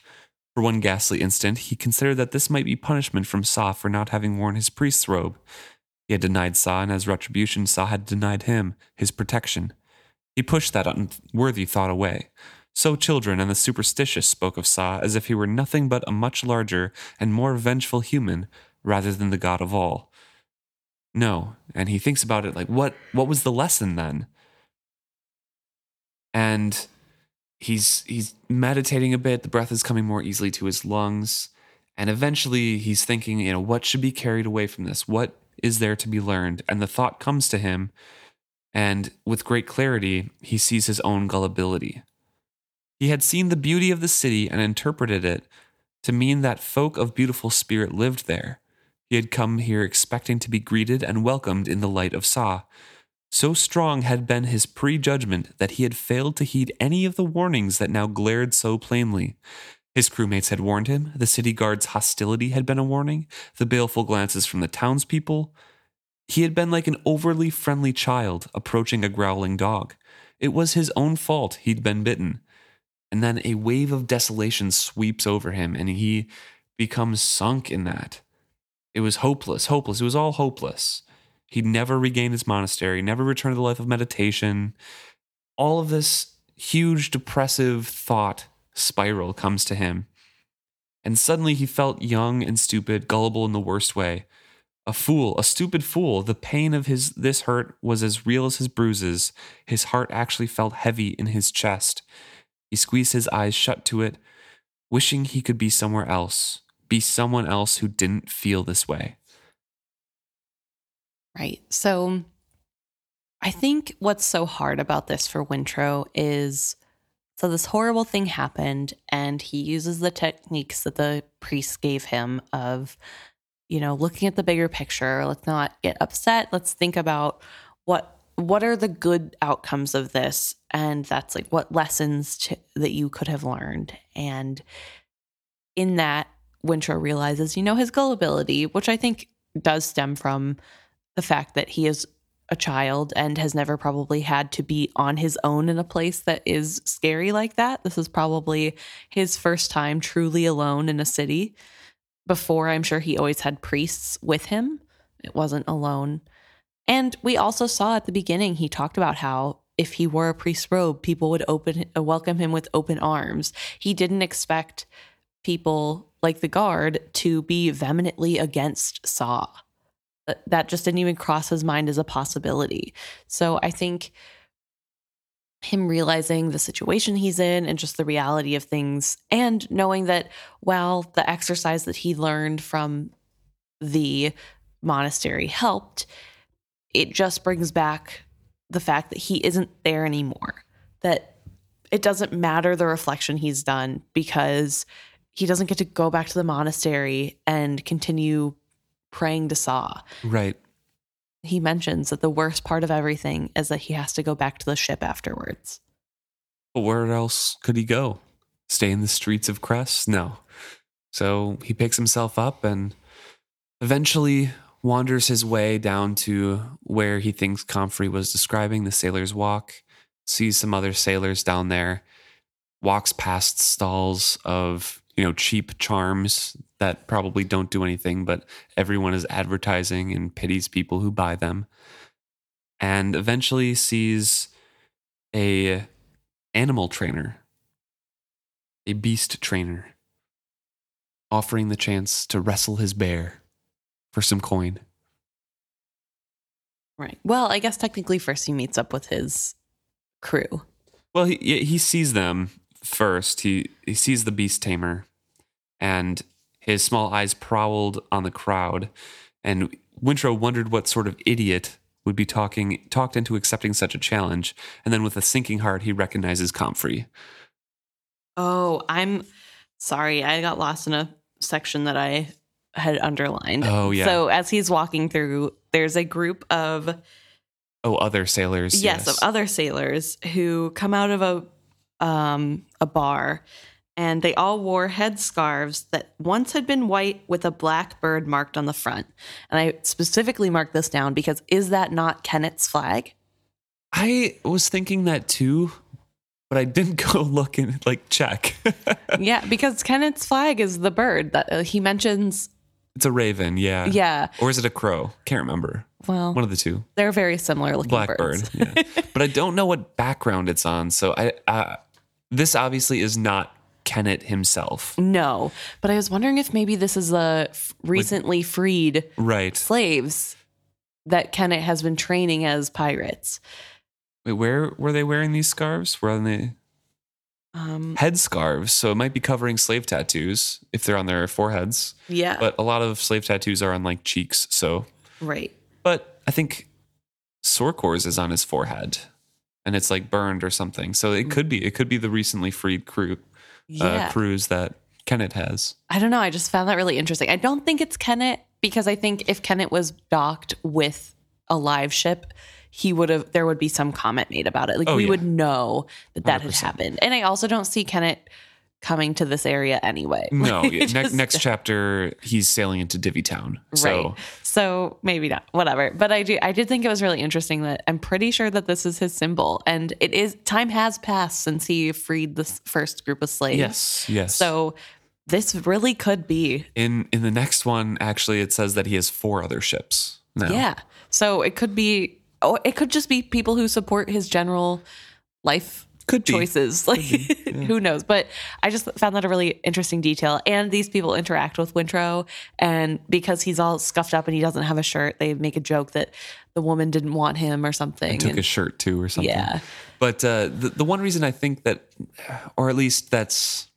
For one ghastly instant, he considered that this might be punishment from Sa for not having worn his priest's robe. He had denied Sa, and as retribution, Sa had denied him his protection. He pushed that unworthy thought away. So children and the superstitious spoke of Sa as if he were nothing but a much larger and more vengeful human rather than the god of all. No, and he thinks about it like, what was the lesson then? And He's meditating a bit. The breath is coming more easily to his lungs. And eventually he's thinking, you know, what should be carried away from this? What is there to be learned? And the thought comes to him. And with great clarity, he sees his own gullibility. He had seen the beauty of the city and interpreted it to mean that folk of beautiful spirit lived there. He had come here expecting to be greeted and welcomed in the light of Sa. So strong had been his prejudgment that he had failed to heed any of the warnings that now glared so plainly. His crewmates had warned him, the city guard's hostility had been a warning, the baleful glances from the townspeople. He had been like an overly friendly child approaching a growling dog. It was his own fault he'd been bitten. And then a wave of desolation sweeps over him, and he becomes sunk in that. It was hopeless. It was all hopeless. He'd never regained his monastery, never returned to the life of meditation. All of this huge depressive thought spiral comes to him. And suddenly he felt young and stupid, gullible in the worst way. A fool, a stupid fool. The pain of this hurt was as real as his bruises. His heart actually felt heavy in his chest. He squeezed his eyes shut to it, wishing he could be somewhere else, be someone else who didn't feel this way. Right. So I think what's so hard about this for Wintrow is, so this horrible thing happened and he uses the techniques that the priest gave him of, you know, looking at the bigger picture. Let's not get upset. Let's think about what are the good outcomes of this? And that's like what lessons that you could have learned. And in that, Wintrow realizes, you know, his gullibility, which I think does stem from the fact that he is a child and has never probably had to be on his own in a place that is scary like that. This is probably his first time truly alone in a city. Before, I'm sure he always had priests with him. It wasn't alone. And we also saw at the beginning, he talked about how if he wore a priest's robe, people would welcome him with open arms. He didn't expect people like the guard to be vehemently against Sa. that just didn't even cross his mind as a possibility. So I think him realizing the situation he's in and just the reality of things, and knowing that while the exercise that he learned from the monastery helped, it just brings back the fact that he isn't there anymore, that it doesn't matter the reflection he's done because he doesn't get to go back to the monastery and continue praying to Sa. Right. He mentions that the worst part of everything is that he has to go back to the ship afterwards. But where else could he go? Stay in the streets of Crest? No. So he picks himself up and eventually wanders his way down to where he thinks Comfrey was describing, the Sailor's Walk, sees some other sailors down there, walks past stalls of, you know, cheap charms that probably don't do anything, but everyone is advertising and pities people who buy them. And eventually sees a animal trainer, a beast trainer, offering the chance to wrestle his bear for some coin. Right. Well, I guess technically first he meets up with his crew. Well, he sees them first. He sees the beast tamer, and his small eyes prowled on the crowd, and Wintrow wondered what sort of idiot would be talked into accepting such a challenge. And then with a sinking heart, he recognizes Comfrey. Oh, I'm sorry. I got lost in a section that I had underlined. Oh, yeah. So as he's walking through, there's a group of... Oh, other sailors. Yes, of other sailors who come out of a bar. And they all wore headscarves that once had been white with a black bird marked on the front. And I specifically marked this down because is that not Kennet's flag? I was thinking that too, but I didn't go look and check. Yeah, because Kennet's flag is the bird that he mentions. It's a raven, yeah. Yeah. Or is it a crow? Can't remember. Well, one of the two. They're very similar looking birds. Blackbird, yeah. But I don't know what background it's on, so I this obviously is not Kennit himself. No, but I was wondering if maybe this is a recently freed slaves that Kennit has been training as pirates. Wait, where were they wearing these scarves? Were on the head scarves, so it might be covering slave tattoos if they're on their foreheads. Yeah, but a lot of slave tattoos are on cheeks, so right. But I think Sorkor's is on his forehead, and it's burned or something. So it could be the recently freed crew. Yeah. Crews that Kennit has. I don't know. I just found that really interesting. I don't think it's Kennit because I think if Kennit was docked with a live ship, there would be some comment made about it. We would know that 100%. Had happened. And I also don't see Kennit coming to this area anyway. No. Next chapter, he's sailing into Divvytown. So. Right. So maybe not. Whatever. But I did think it was really interesting that I'm pretty sure that this is his symbol. And it is, time has passed since he freed the first group of slaves. Yes. So this really could be. In the next one, actually, it says that he has 4 other ships now. Yeah. So it could be, or it could just be people who support his general life could choices be. Yeah. Who knows, but I just found that a really interesting detail. And these people interact with Wintrow, and because he's all scuffed up and he doesn't have a shirt, they make a joke that the woman didn't want him or something and took a shirt too or something. Yeah, but the one reason I think that, or at least that's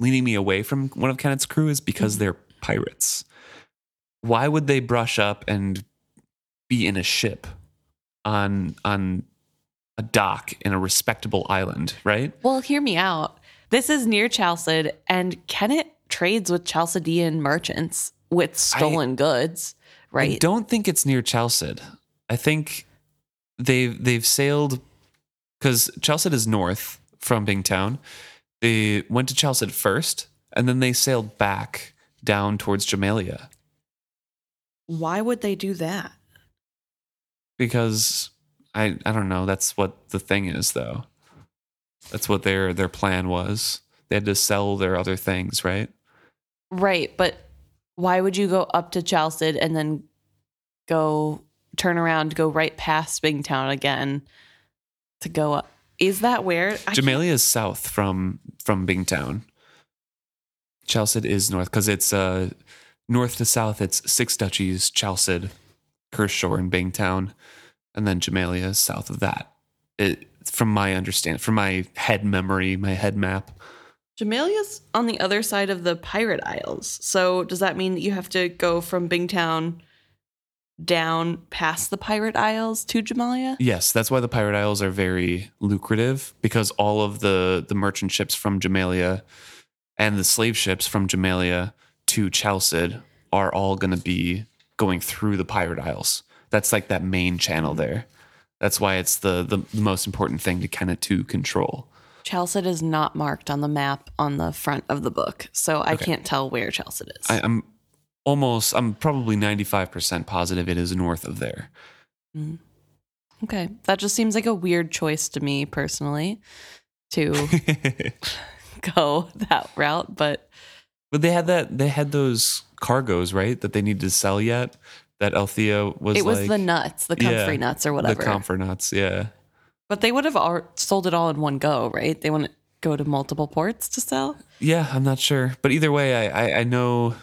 leaning me away from one of Kennet's crew, is because they're pirates. Why would they brush up and be in a ship on a dock in a respectable island, right? Well, hear me out. This is near Chalced, and Kennit trades with Chalcedian merchants with stolen goods, right? I don't think it's near Chalced. I think they've sailed, because Chalced is north from Bingtown. They went to Chalced first, and then they sailed back down towards Jamalia. Why would they do that? Because... I don't know. That's what the thing is, though. That's what their plan was. They had to sell their other things, right? Right, but why would you go up to Chalced and then turn around, go right past Bingtown again to go up? Is that where? Jamalia is south from Bingtown. Chalced is north, because it's north to south. It's 6 duchies, Chalced, Kershore and Bingtown, and then Jamalia is south of that. From my head memory, my head map. Jamalia's on the other side of the Pirate Isles. So does that mean that you have to go from Bingtown down past the Pirate Isles to Jamalia? Yes, that's why the Pirate Isles are very lucrative, because all of the merchant ships from Jamalia and the slave ships from Jamalia to Chalced are all going to be going through the Pirate Isles. That's like that main channel there. That's why it's the most important thing to Kennit to control. Chalced is not marked on the map on the front of the book, so I can't tell where Chalced is. I'm probably 95% positive it is north of there. Mm. Okay. That just seems like a weird choice to me personally to go that route, but they had those cargoes, right, that they needed to sell yet. That Althea was. It was like, the Comfrey nuts or whatever. The Comfrey nuts, yeah. But they would have sold it all in one go, right? They wouldn't go to multiple ports to sell. Yeah, I'm not sure, but either way, I know.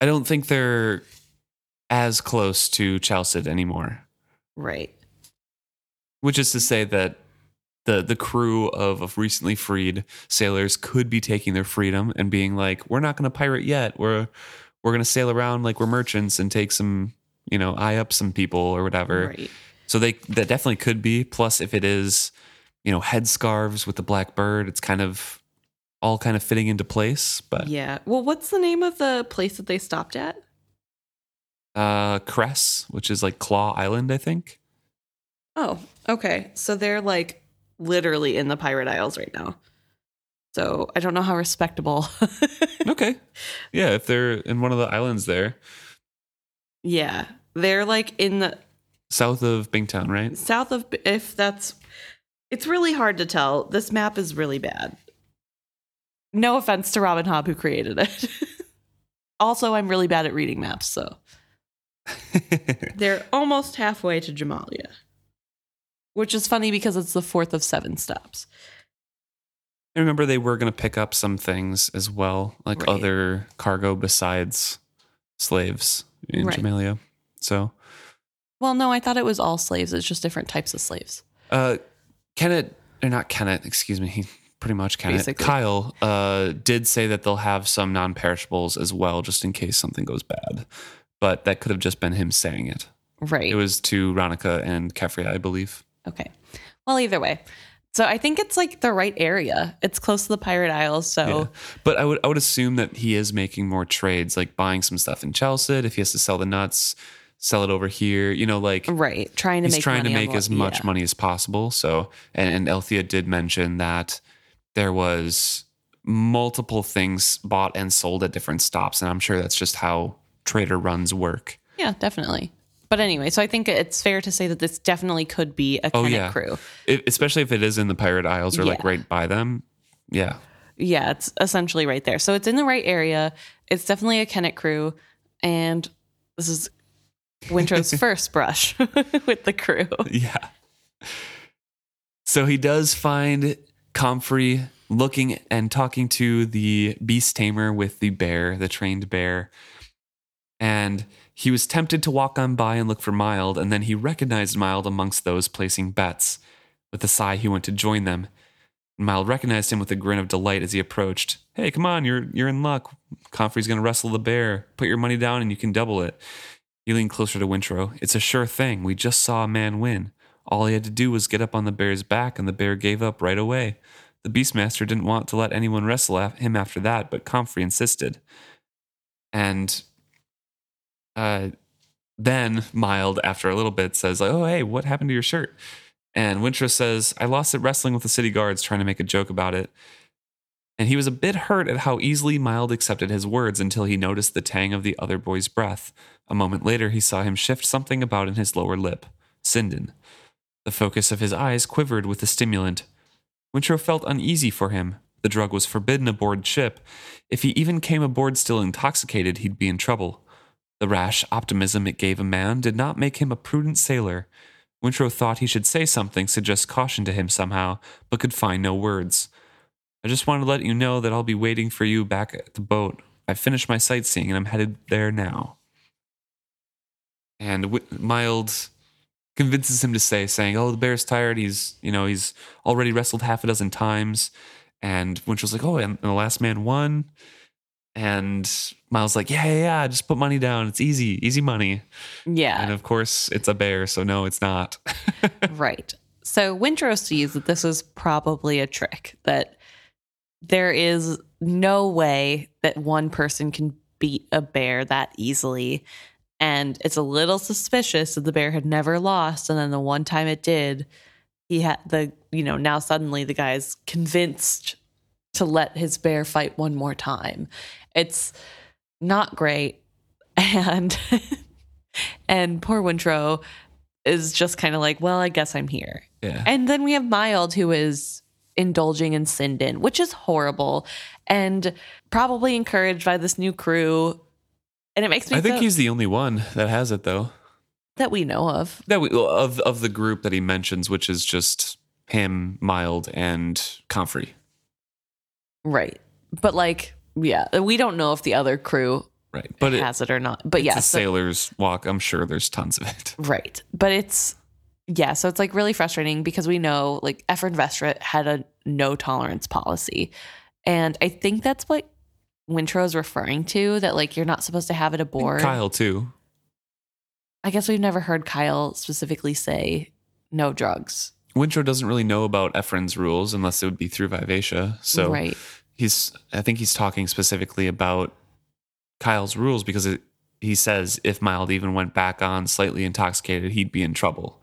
I don't think they're as close to Chalced anymore. Right. Which is to say that the crew of recently freed sailors could be taking their freedom and being like, we're not going to pirate yet. We're going to sail around like we're merchants and take some, eye up some people or whatever. Right. So that definitely could be. Plus, if it is, headscarves with the black bird, it's kind of all kind of fitting into place. But yeah. Well, what's the name of the place that they stopped at? Crest, which is like Claw Island, I think. Oh, okay. So they're like literally in the Pirate Isles right now. So I don't know how respectable. Okay. Yeah, if they're in one of the islands there. Yeah. They're like in the south of Bingtown, right? It's really hard to tell. This map is really bad. No offense to Robin Hobb, who created it. Also, I'm really bad at reading maps, so. They're almost halfway to Jamalia, which is funny because it's the fourth of 7 stops. I remember they were going to pick up some things as well, like other cargo besides slaves in Jamalia. So. Well, no, I thought it was all slaves. It's just different types of slaves. Pretty much Kennit. Kyle did say that they'll have some non-perishables as well, just in case something goes bad. But that could have just been him saying it. Right. It was to Ronica and Kefria, I believe. Okay. Well, either way. So I think it's like the right area. It's close to the Pirate Isles, so. Yeah. But I would assume that he is making more trades, like buying some stuff in Chalced. If he has to sell the nuts, sell it over here, Right. He's trying to make as much money as possible. So, and Althea did mention that there was multiple things bought and sold at different stops. And I'm sure that's just how trader runs work. Yeah, definitely. But anyway, so I think it's fair to say that this definitely could be a Kennit crew. Especially if it is in the Pirate Isles or like right by them. Yeah. Yeah, it's essentially right there. So it's in the right area. It's definitely a Kennit crew. And this is Wintrow's first brush with the crew. Yeah. So he does find Comfrey looking and talking to the beast tamer with the bear, the trained bear. And he was tempted to walk on by and look for Mild, and then he recognized Mild amongst those placing bets. With a sigh, he went to join them. Mild recognized him with a grin of delight as he approached. Hey, come on, you're in luck. Comfrey's going to wrestle the bear. Put your money down and you can double it. He leaned closer to Wintrow. It's a sure thing. We just saw a man win. All he had to do was get up on the bear's back, and the bear gave up right away. The Beastmaster didn't want to let anyone wrestle him after that, but Comfrey insisted. And then Mild, after a little bit, says, like, oh, hey, what happened to your shirt? And Wintrow says, I lost it wrestling with the city guards, trying to make a joke about it. And he was a bit hurt at how easily Mild accepted his words until he noticed the tang of the other boy's breath. A moment later, he saw him shift something about in his lower lip. Cindin. The focus of his eyes quivered with the stimulant. Wintrow felt uneasy for him. The drug was forbidden aboard ship. If he even came aboard still intoxicated, he'd be in trouble. The rash optimism it gave a man did not make him a prudent sailor. Wintrow thought he should say something, suggest caution to him somehow, but could find no words. I just wanted to let you know that I'll be waiting for you back at the boat. I finished my sightseeing and I'm headed there now. And Mild convinces him to stay, saying, "Oh, the bear's tired. He's already wrestled half a dozen times." And Wintrow's like, "Oh, and the last man won." And Miles like, yeah, just put money down. It's easy money. Yeah. And of course, it's a bear, so no, it's not. Right. So Wintrow sees that this is probably a trick, that there is no way that one person can beat a bear that easily. And it's a little suspicious that the bear had never lost, and then the one time it did, he had now suddenly the guy's convinced to let his bear fight one more time. It's not great. And poor Wintrow is just kind of like, well, I guess I'm here. Yeah. And then we have Mild, who is indulging in Cindin, which is horrible and probably encouraged by this new crew. And it makes me think he's the only one that has it, though. That we know of. Of the group that he mentions, which is just him, Mild, and Comfrey. Right. But we don't know if the other crew has it or not. But it's a sailor's walk. I'm sure there's tons of it. Right. But so it's really frustrating because we know Efren Vestrit had a no tolerance policy. And I think that's what Wintrow is referring to, that you're not supposed to have it aboard. And Kyle too. I guess we've never heard Kyle specifically say no drugs. Wintrow doesn't really know about Efren's rules unless it would be through Vivacia. So right. I think he's talking specifically about Kyle's rules because he says if Mild even went back on slightly intoxicated, he'd be in trouble.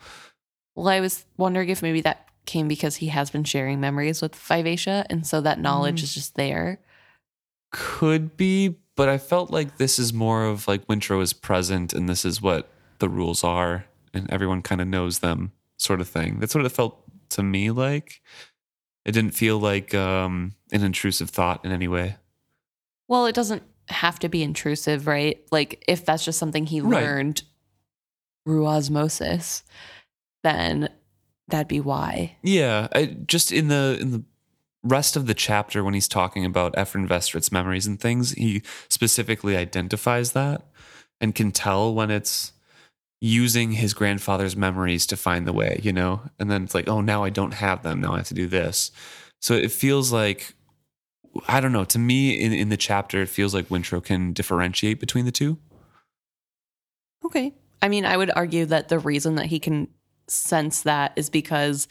Well, I was wondering if maybe that came because he has been sharing memories with Vivacia, and so that knowledge is just there. Could be, but I felt this is more of Wintrow is present and this is what the rules are and everyone kind of knows them. Sort of thing. That's what it felt to me like. It didn't feel like an intrusive thought in any way. Well, it doesn't have to be intrusive, right? If that's just something he learned through osmosis, then that'd be why. Yeah, just in the rest of the chapter when he's talking about Efren Vestrit's memories and things, he specifically identifies that and can tell when it's using his grandfather's memories to find the way, and then it's now I don't have them. Now I have to do this. So it feels I don't know, to me in the chapter, it feels like Wintrow can differentiate between the two. Okay. I mean, I would argue that the reason that he can sense that is because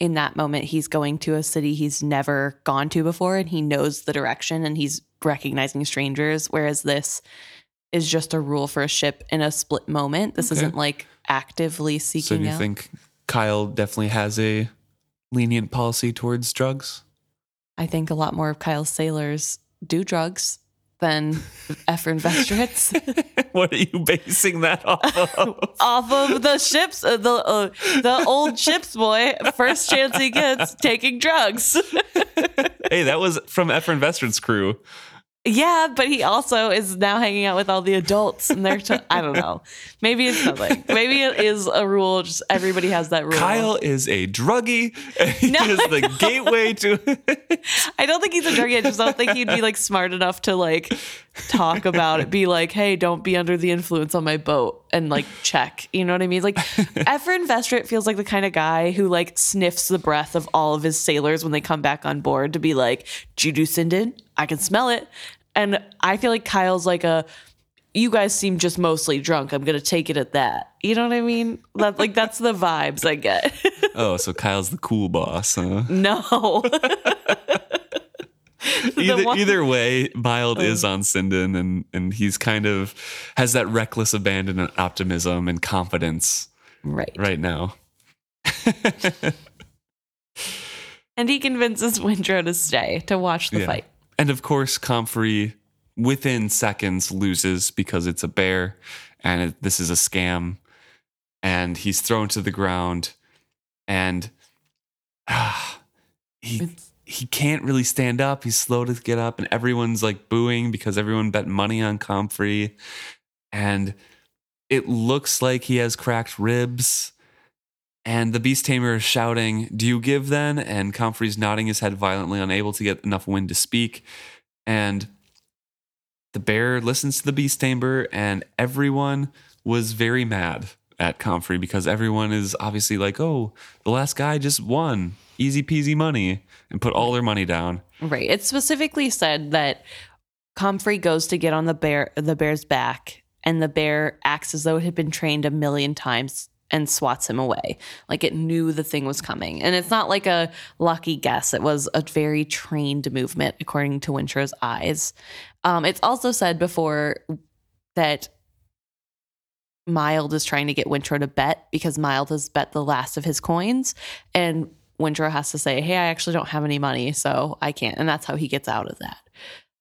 in that moment, he's going to a city he's never gone to before and he knows the direction and he's recognizing strangers. Whereas this is just a rule for a ship in a split moment. This isn't actively seeking out. So you think Kyle definitely has a lenient policy towards drugs? I think a lot more of Kyle's sailors do drugs than Efren Vestrit's. What are you basing that off of? Off of the ships, the old ships boy, first chance he gets, taking drugs. Hey, that was from Efren Vestrit's crew. Yeah, but he also is now hanging out with all the adults, and they're I don't know. Maybe it's something. Maybe it is a rule. Just everybody has that rule. Kyle is a druggie. And he is the gateway to it. I don't think he's a druggie. I just don't think he'd be smart enough to talk about it. Be like, hey, don't be under the influence on my boat, and check. You know what I mean? Efren Vestrit feels like the kind of guy who sniffs the breath of all of his sailors when they come back on board to be like, "Did you do Cindin? I can smell it." And I feel like Kyle's you guys seem just mostly drunk. I'm going to take it at that. You know what I mean? That, that's the vibes I get. Oh, so Kyle's the cool boss, huh? No. Either way, Mild is on Cindin and he's kind of has that reckless abandon and optimism and confidence right now. And he convinces Wintrow to stay, to watch the fight. And of course, Comfrey, within seconds, loses because it's a bear and this is a scam. And he's thrown to the ground and he can't really stand up. He's slow to get up and everyone's booing because everyone bet money on Comfrey. And it looks like he has cracked ribs. And the beast tamer is shouting, "Do you give then?" And Comfrey's nodding his head violently, unable to get enough wind to speak. And the bear listens to the beast tamer, and everyone was very mad at Comfrey because everyone is obviously like, oh, the last guy just won. Easy peasy money, and put all their money down. Right. It specifically said that Comfrey goes to get on the bear's back, and the bear acts as though it had been trained 1,000,000 times and swats him away. Like it knew the thing was coming. And it's not like a lucky guess. It was a very trained movement, according to Wintrow's eyes. It's also said before that Mild is trying to get Wintrow to bet because Mild has bet the last of his coins. And Wintrow has to say, hey, I actually don't have any money, so I can't. And that's how he gets out of that.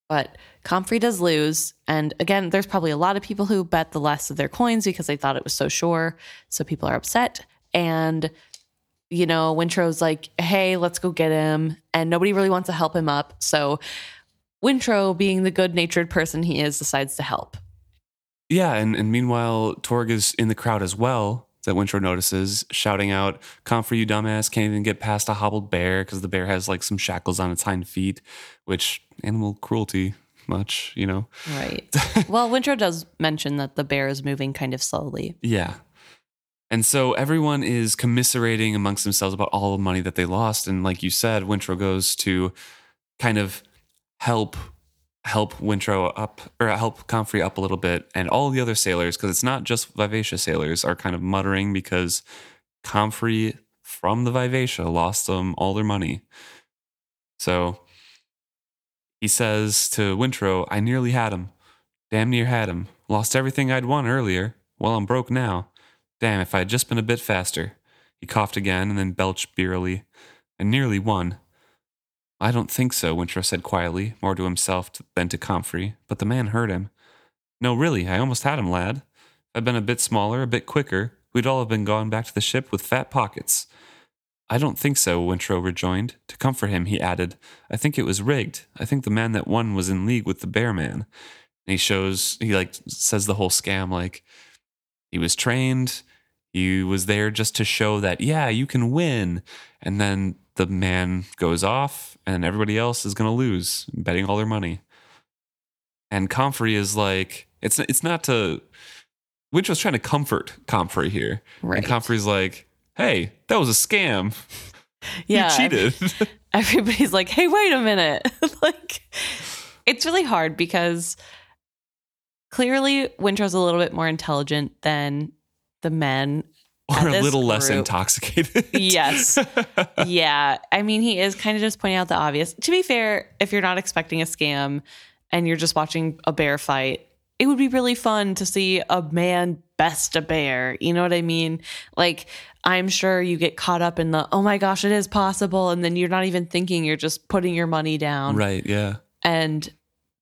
But Comfrey does lose. And again, there's probably a lot of people who bet the last of their coins because they thought it was so sure. So people are upset. And, you know, Wintrow's like, hey, let's go get him. And nobody really wants to help him up. So Wintrow, being the good-natured person he is, decides to help. Yeah, and meanwhile, Torg is in the crowd as well, that Wintrow notices, shouting out, Comfrey, you dumbass, can't even get past a hobbled bear, because the bear has like some shackles on its hind feet, which animal cruelty much, you know? Right. Well, Wintrow does mention that the bear is moving kind of slowly. Yeah. And so everyone is commiserating amongst themselves about all the money that they lost. And like you said, Wintrow goes to kind of help Wintrow up, or help Comfrey up a little bit, and all the other sailors, because it's not just Vivacia sailors, are kind of muttering because Comfrey from the Vivacia lost them all their money. So he says to Wintrow, I nearly had him. Damn near had him. Lost everything I'd won earlier. Well, I'm broke now. Damn, if I had just been a bit faster. He coughed again and then belched beerily. I nearly won. I don't think so, Wintrow said quietly, more to himself than to Comfrey, but the man heard him. No, really, I almost had him, lad. If I'd been a bit smaller, a bit quicker, we'd all have been gone back to the ship with fat pockets. I don't think so, Wintrow rejoined. To comfort him, he added, I think it was rigged. I think the man that won was in league with the bear man. And he says the whole scam, like, he was trained, he was there just to show that, yeah, you can win. And then the man goes off, and everybody else is going to lose, betting all their money. And Comfrey is like, it's not to... Wintrow's trying to comfort Comfrey here. Right. And Comfrey's like, hey, that was a scam. Yeah, you cheated. Everybody's like, hey, wait a minute. Like, it's really hard because clearly Wintrow's a little bit more intelligent than the men. Or a little less intoxicated. Yes. Yeah. I mean, he is kind of just pointing out the obvious. To be fair, if you're not expecting a scam and you're just watching a bear fight, it would be really fun to see a man best a bear. You know what I mean? Like, I'm sure you get caught up in the, oh my gosh, it is possible. And then you're not even thinking, you're just putting your money down. Right. Yeah. And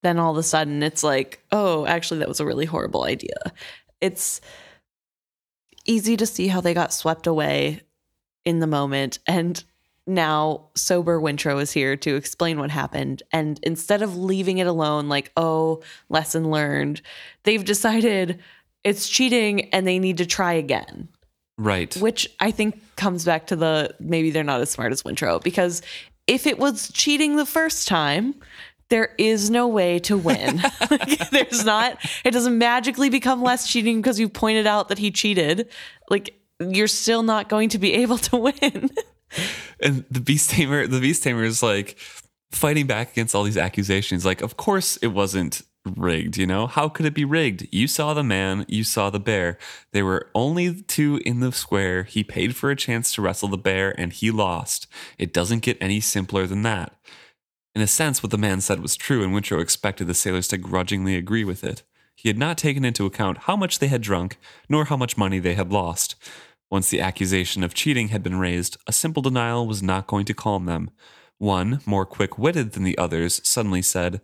then all of a sudden it's like, oh, actually, that was a really horrible idea. It's easy to see how they got swept away in the moment. And now sober Wintrow is here to explain what happened. And instead of leaving it alone, like, oh, lesson learned, they've decided it's cheating and they need to try again. Right. Which I think comes back to the, maybe they're not as smart as Wintrow, because if it was cheating the first time, there is no way to win. Like, there's not, it doesn't magically become less cheating because you pointed out that he cheated. Like, you're still not going to be able to win. And the beast tamer is like fighting back against all these accusations. Like, of course it wasn't rigged, you know? How could it be rigged? You saw the man, you saw the bear. They were only two in the square. He paid for a chance to wrestle the bear and he lost. It doesn't get any simpler than that. In a sense, what the man said was true, and Wintrow expected the sailors to grudgingly agree with it. He had not taken into account how much they had drunk, nor how much money they had lost. Once the accusation of cheating had been raised, a simple denial was not going to calm them. One, more quick-witted than the others, suddenly said,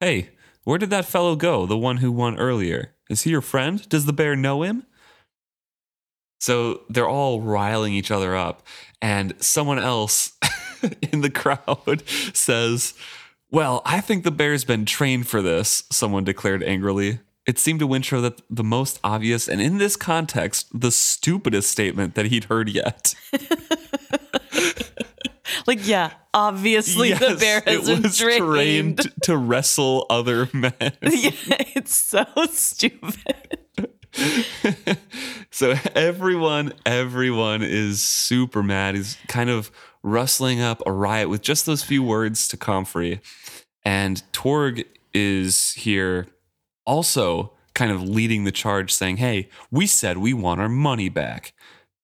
Hey, where did that fellow go, the one who won earlier? Is he your friend? Does the bear know him? So they're all riling each other up, and someone else in the crowd says, Well, I think the bear's been trained for this, someone declared angrily. It seemed to Wintrow that the most obvious, and in this context, the stupidest statement that he'd heard yet. Like, yeah, obviously yes, the bear has been trained to wrestle other men. Yeah, it's so stupid. So everyone is super mad. He's kind of rustling up a riot with just those few words to Comfrey. And Torg is here also kind of leading the charge, saying, hey, we said we want our money back.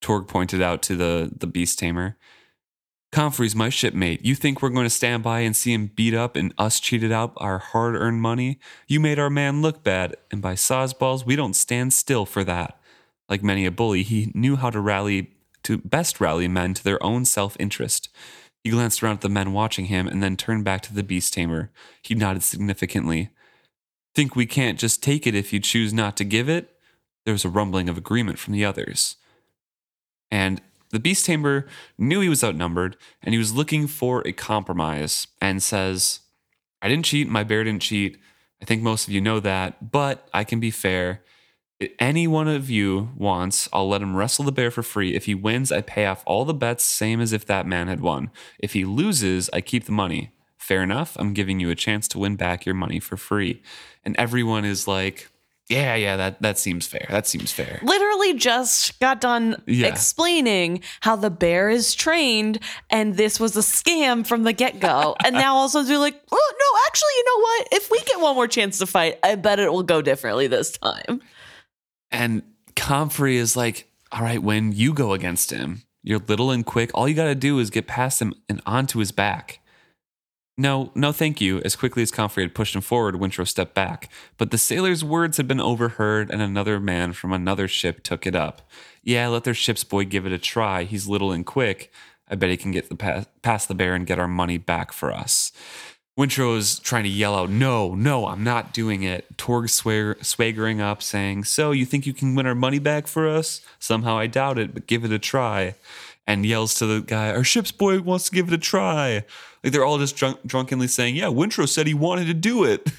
Torg pointed out to the beast tamer, Comfrey's my shipmate. You think we're going to stand by and see him beat up and us cheated out our hard-earned money? You made our man look bad, and by sawsballs, we don't stand still for that. Like many a bully, he knew how to best rally men to their own self-interest. He glanced around at the men watching him and then turned back to the beast tamer. He nodded significantly. Think we can't just take it if you choose not to give it? There was a rumbling of agreement from the others. And the beast tamer knew he was outnumbered, and he was looking for a compromise, and says, I didn't cheat, my bear didn't cheat. I think most of you know that, but I can be fair. If any one of you wants, I'll let him wrestle the bear for free. If he wins, I pay off all the bets, same as if that man had won. If he loses, I keep the money. Fair enough, I'm giving you a chance to win back your money for free. And everyone is like, yeah, that seems fair. That seems fair. Literally just got done explaining how the bear is trained and this was a scam from the get-go. And now also they're like, oh, no, actually, you know what? If we get one more chance to fight, I bet it will go differently this time. And Comfrey is like, all right, when you go against him, you're little and quick. All you got to do is get past him and onto his back. No, thank you. As quickly as Comfrey had pushed him forward, Wintrow stepped back. But the sailor's words had been overheard, and another man from another ship took it up. Yeah, let their ship's boy give it a try. He's little and quick. I bet he can get past the bear and get our money back for us. Wintrow is trying to yell out, no, I'm not doing it. Torg swaggering up, saying, so you think you can win our money back for us? Somehow I doubt it, but give it a try. And yells to the guy, our ship's boy wants to give it a try. Like they're all just drunkenly saying, yeah, Wintrow said he wanted to do it.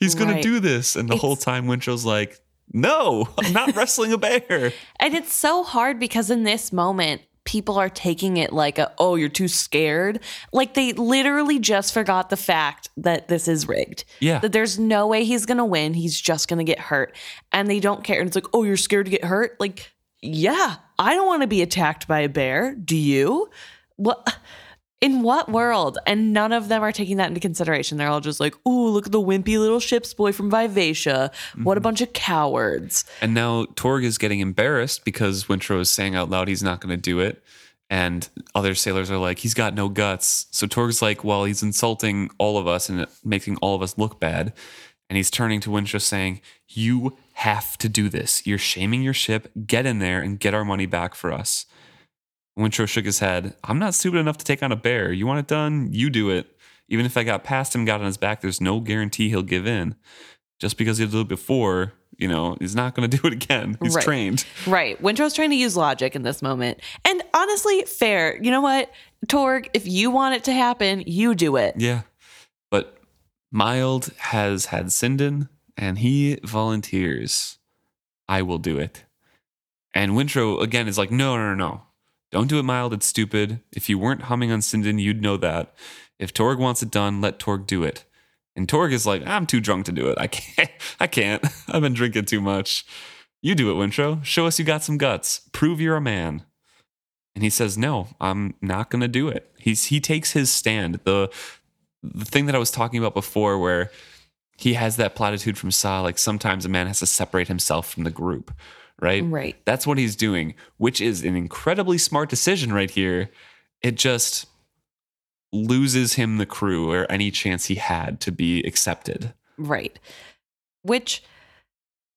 He's going to do this. And the whole time Wintrow's like, no, I'm not wrestling a bear. And it's so hard because in this moment, people are taking it like, oh, you're too scared. Like they literally just forgot the fact that this is rigged. Yeah. That there's no way he's going to win. He's just going to get hurt. And they don't care. And it's like, oh, you're scared to get hurt? Like, yeah, I don't want to be attacked by a bear. Do you? What? In what world? And none of them are taking that into consideration. They're all just like, ooh, look at the wimpy little ship's boy from Vivacia. What a bunch of cowards. And now Torg is getting embarrassed because Wintrow is saying out loud he's not going to do it. And other sailors are like, he's got no guts. So Torg's like, well, he's insulting all of us and making all of us look bad. And he's turning to Wintrow saying, you have to do this. You're shaming your ship. Get in there and get our money back for us. Wintrow shook his head. I'm not stupid enough to take on a bear. You want it done? You do it. Even if I got past him, got on his back, there's no guarantee he'll give in. Just because he did it before, you know, he's not going to do it again. He's trained. Right. Wintrow's trying to use logic in this moment. And honestly, fair. You know what, Torg, if you want it to happen, you do it. Yeah. But Mild has had Cindin, and he volunteers. I will do it. And Wintrow, again, is like, no. Don't do it, Mild. It's stupid. If you weren't humming on Cindin, you'd know that. If Torg wants it done, let Torg do it. And Torg is like, I'm too drunk to do it. I can't. I've been drinking too much. You do it, Wintrow. Show us you got some guts. Prove you're a man. And he says, no, I'm not going to do it. He takes his stand. The thing that I was talking about before where he has that platitude from Sa, like sometimes a man has to separate himself from the group. Right. That's what he's doing, which is an incredibly smart decision right here. It just loses him the crew or any chance he had to be accepted. Right. Which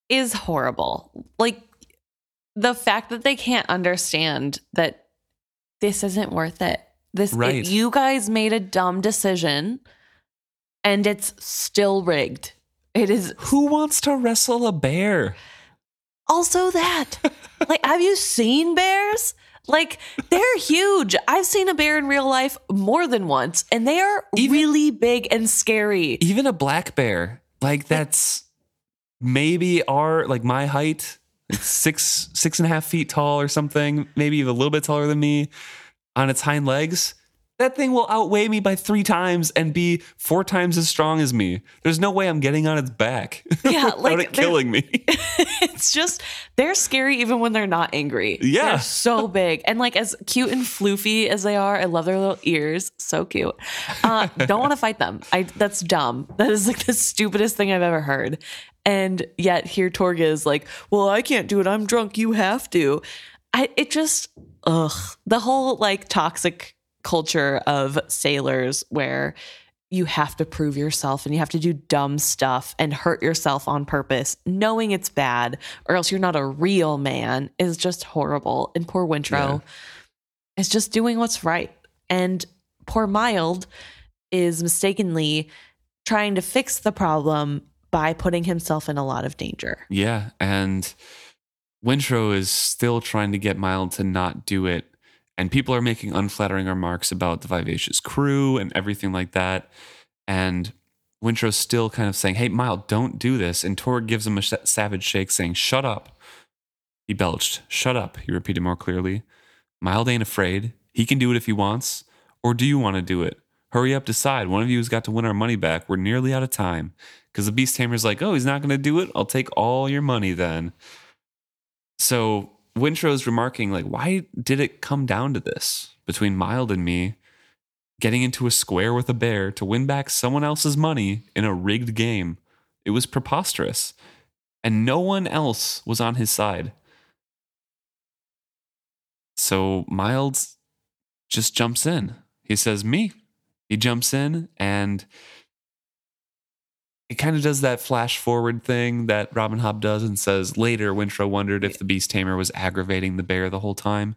is horrible. Like the fact that they can't understand that this isn't worth it. You guys made a dumb decision and it's still rigged. It is. Who wants to wrestle a bear? Also that, like, have you seen bears? Like, they're huge. I've seen a bear in real life more than once, and they are really big and scary. Even a black bear, like that's maybe my height, like six and a half feet tall or something, maybe even a little bit taller than me on its hind legs. That thing will outweigh me by 3 times and be 4 times as strong as me. There's no way I'm getting on its back. Yeah, like it killing me. It's just, they're scary even when they're not angry. Yeah. They're so big. And like as cute and floofy as they are, I love their little ears. So cute. Don't want to fight them. That's dumb. That is like the stupidest thing I've ever heard. And yet here Torg is like, well, I can't do it. I'm drunk. You have to. The whole like toxic culture of sailors where you have to prove yourself and you have to do dumb stuff and hurt yourself on purpose, knowing it's bad or else you're not a real man, is just horrible. And poor Wintrow is just doing what's right. And poor Mild is mistakenly trying to fix the problem by putting himself in a lot of danger. Yeah. And Wintrow is still trying to get Mild to not do it. And people are making unflattering remarks about the Vivacious crew and everything like that. And Wintrow's still kind of saying, hey, Mild, don't do this. And Torg gives him a savage shake saying, shut up. He belched. Shut up, he repeated more clearly. Mild ain't afraid. He can do it if he wants. Or do you want to do it? Hurry up, decide. One of you has got to win our money back. We're nearly out of time. Because the Beast Tamer's like, oh, he's not going to do it? I'll take all your money then. So Wintrow's remarking, like, why did it come down to this between Mild and me getting into a square with a bear to win back someone else's money in a rigged game? It was preposterous. And no one else was on his side. So Mild just jumps in. He says, me. He jumps in, and it kind of does that flash forward thing that Robin Hobb does and says, later Wintrow wondered if the Beast Tamer was aggravating the bear the whole time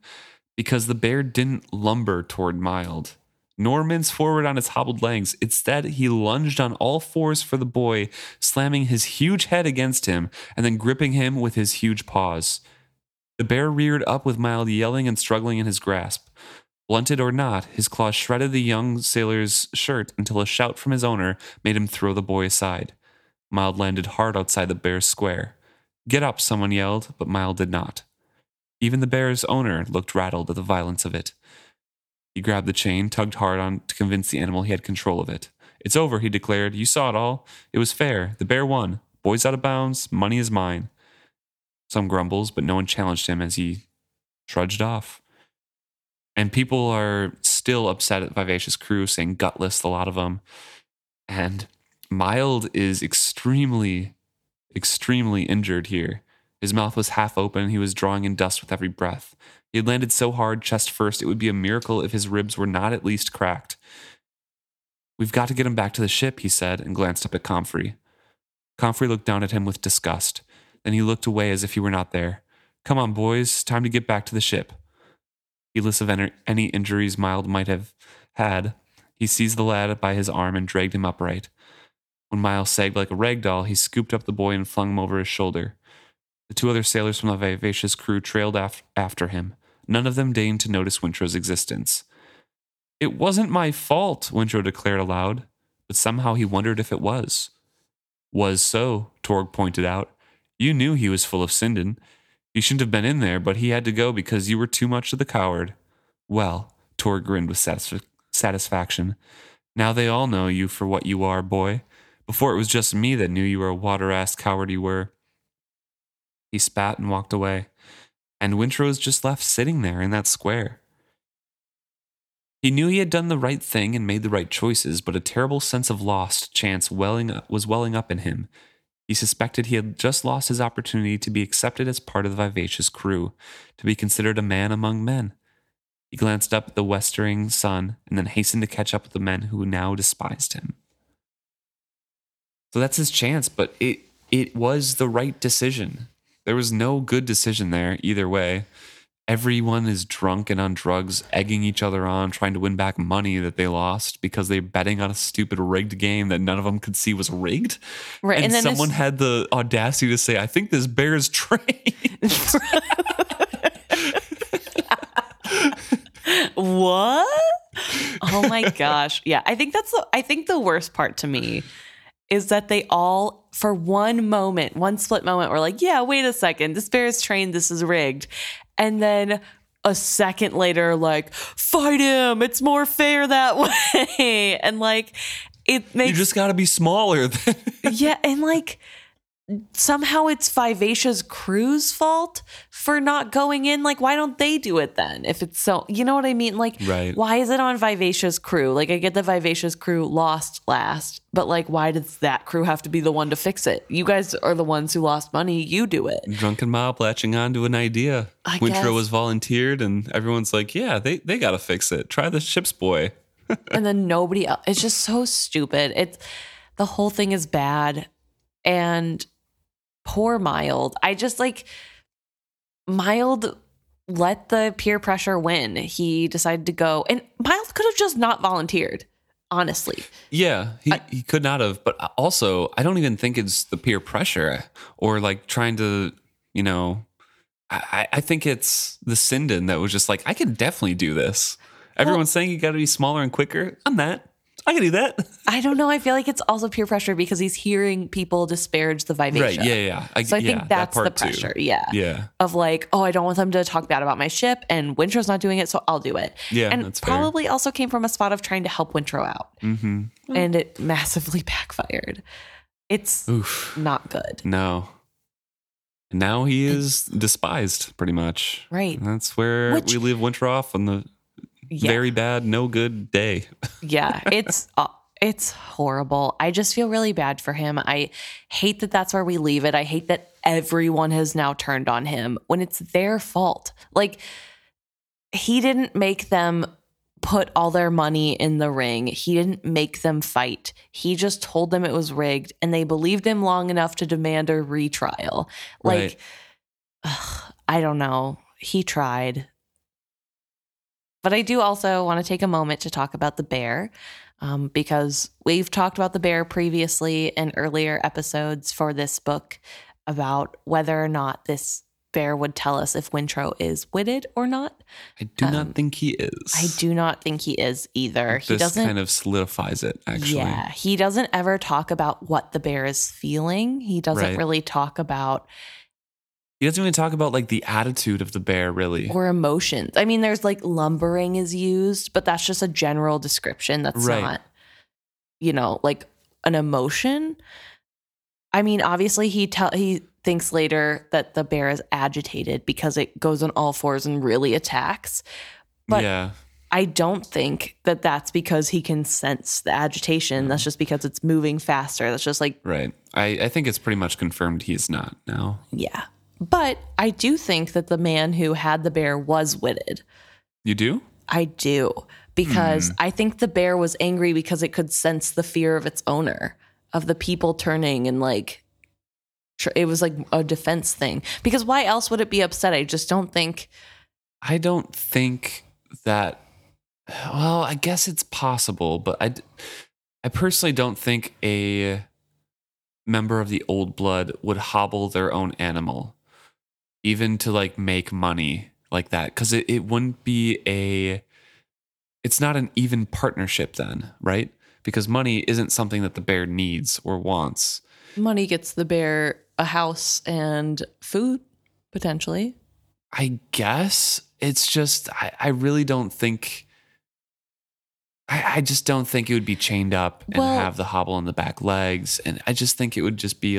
because the bear didn't lumber toward Mild, nor mince forward on its hobbled legs. Instead, he lunged on all fours for the boy, slamming his huge head against him and then gripping him with his huge paws. The bear reared up with Mild yelling and struggling in his grasp. Blunted or not, his claws shredded the young sailor's shirt until a shout from his owner made him throw the boy aside. Mild landed hard outside the bear's square. Get up, someone yelled, but Mild did not. Even the bear's owner looked rattled at the violence of it. He grabbed the chain, tugged hard on to convince the animal he had control of it. It's over, he declared. You saw it all. It was fair. The bear won. Boy's out of bounds. Money is mine. Some grumbles, but no one challenged him as he trudged off. And people are still upset at Vivacious crew, saying gutless, a lot of them. And Mild is extremely, extremely injured here. His mouth was half open. He was drawing in dust with every breath. He had landed so hard, chest first, it would be a miracle if his ribs were not at least cracked. We've got to get him back to the ship, he said, and glanced up at Comfrey. Comfrey looked down at him with disgust. Then he looked away as if he were not there. Come on, boys, time to get back to the ship. Heedless of any injuries Mild might have had, he seized the lad by his arm and dragged him upright. When Mild sagged like a rag doll, he scooped up the boy and flung him over his shoulder. The 2 other sailors from the Vivacious crew trailed after him. None of them deigned to notice Wintrow's existence. It wasn't my fault, Wintrow declared aloud, but somehow he wondered if it was. Was so, Torg pointed out. You knew he was full of Cindin. You shouldn't have been in there, but he had to go because you were too much of the coward. Well, Torg grinned with satisfaction. Now they all know you for what you are, boy. Before it was just me that knew you were a water-ass coward you were. He spat and walked away. And Wintrow's just left sitting there in that square. He knew he had done the right thing and made the right choices, but a terrible sense of lost chance was welling up in him. He suspected he had just lost his opportunity to be accepted as part of the Vivacious crew, to be considered a man among men. He glanced up at the westering sun and then hastened to catch up with the men who now despised him. So that's his chance, but it was the right decision. There was no good decision there either way. Everyone is drunk and on drugs, egging each other on, trying to win back money that they lost because they're betting on a stupid rigged game that none of them could see was rigged. Right. And then someone had the audacity to say, I think this bear is trained. What? Oh my gosh. Yeah. I think the worst part to me is that they all, for one split moment, were like, yeah, wait a second. This bear is trained. This is rigged. And then a second later, like, fight him, it's more fair that way. And like, it makes... You just gotta be smaller. Yeah, and like, somehow it's Vivacia's crew's fault for not going in. Like, why don't they do it then? If it's so, you know what I mean? Like, right. Why is it on Vivacia's crew? Like, I get that Vivacia's crew lost last, but like, why does that crew have to be the one to fix it? You guys are the ones who lost money. You do it. Drunken Mob latching onto an idea. Wintrow was volunteered, and everyone's like, yeah, they got to fix it. Try the ship's boy. And then nobody else. It's just so stupid. The whole thing is bad. And poor Mild. I just like, Mild let the peer pressure win. He decided to go, and Mild could have just not volunteered, honestly. Yeah, he could not have. But also, I don't even think it's the peer pressure or like trying to, you know, I think it's the Cindin that was just like, I can definitely do this. Everyone's saying you got to be smaller and quicker. I'm that. I can do that. I don't know. I feel like it's also peer pressure because he's hearing people disparage the Vivacia. Right. Yeah. Yeah. I think that's that the pressure. Too. Yeah. Yeah. Of like, oh, I don't want them to talk bad about my ship, and Wintrow's not doing it, so I'll do it. Yeah. And that's probably fair. Also came from a spot of trying to help Wintrow out, mm-hmm. and it massively backfired. It's not good. No. Now he is despised, pretty much. Right. And that's where we leave Wintrow off on the. Yeah. Very bad, no good day. Yeah, it's horrible. I just feel really bad for him. I hate that that's where we leave it. I hate that everyone has now turned on him when it's their fault. Like, he didn't make them put all their money in the ring. He didn't make them fight. He just told them it was rigged, and they believed him long enough to demand a retrial. Like, right. I don't know. He tried. But I do also want to take a moment to talk about the bear, because we've talked about the bear previously in earlier episodes for this book about whether or not this bear would tell us if Wintrow is witted or not. I do not think he is. I do not think he is either. This kind of solidifies it, actually. Yeah, he doesn't ever talk about what the bear is feeling. He doesn't really talk about... He doesn't even talk about like the attitude of the bear, really. Or emotions. I mean, there's like lumbering is used, but that's just a general description. That's not, you know, like an emotion. I mean, obviously he thinks later that the bear is agitated because it goes on all fours and really attacks. But yeah. I don't think that that's because he can sense the agitation. That's just because it's moving faster. That's just like... Right. I think it's pretty much confirmed he's not now. Yeah. But I do think that the man who had the bear was witted. You do? I do. Because I think the bear was angry because it could sense the fear of its owner, of the people turning, and like, it was like a defense thing. Because why else would it be upset? I just don't think. I don't think that. Well, I guess it's possible, but I personally don't think a member of the old blood would hobble their own animal. Even to like make money like that, because it wouldn't be it's not an even partnership then, right? Because money isn't something that the bear needs or wants. Money gets the bear a house and food, potentially. I guess it's just, I really don't think, I just don't think it would be chained up and have the hobble on the back legs. And I just think it would just be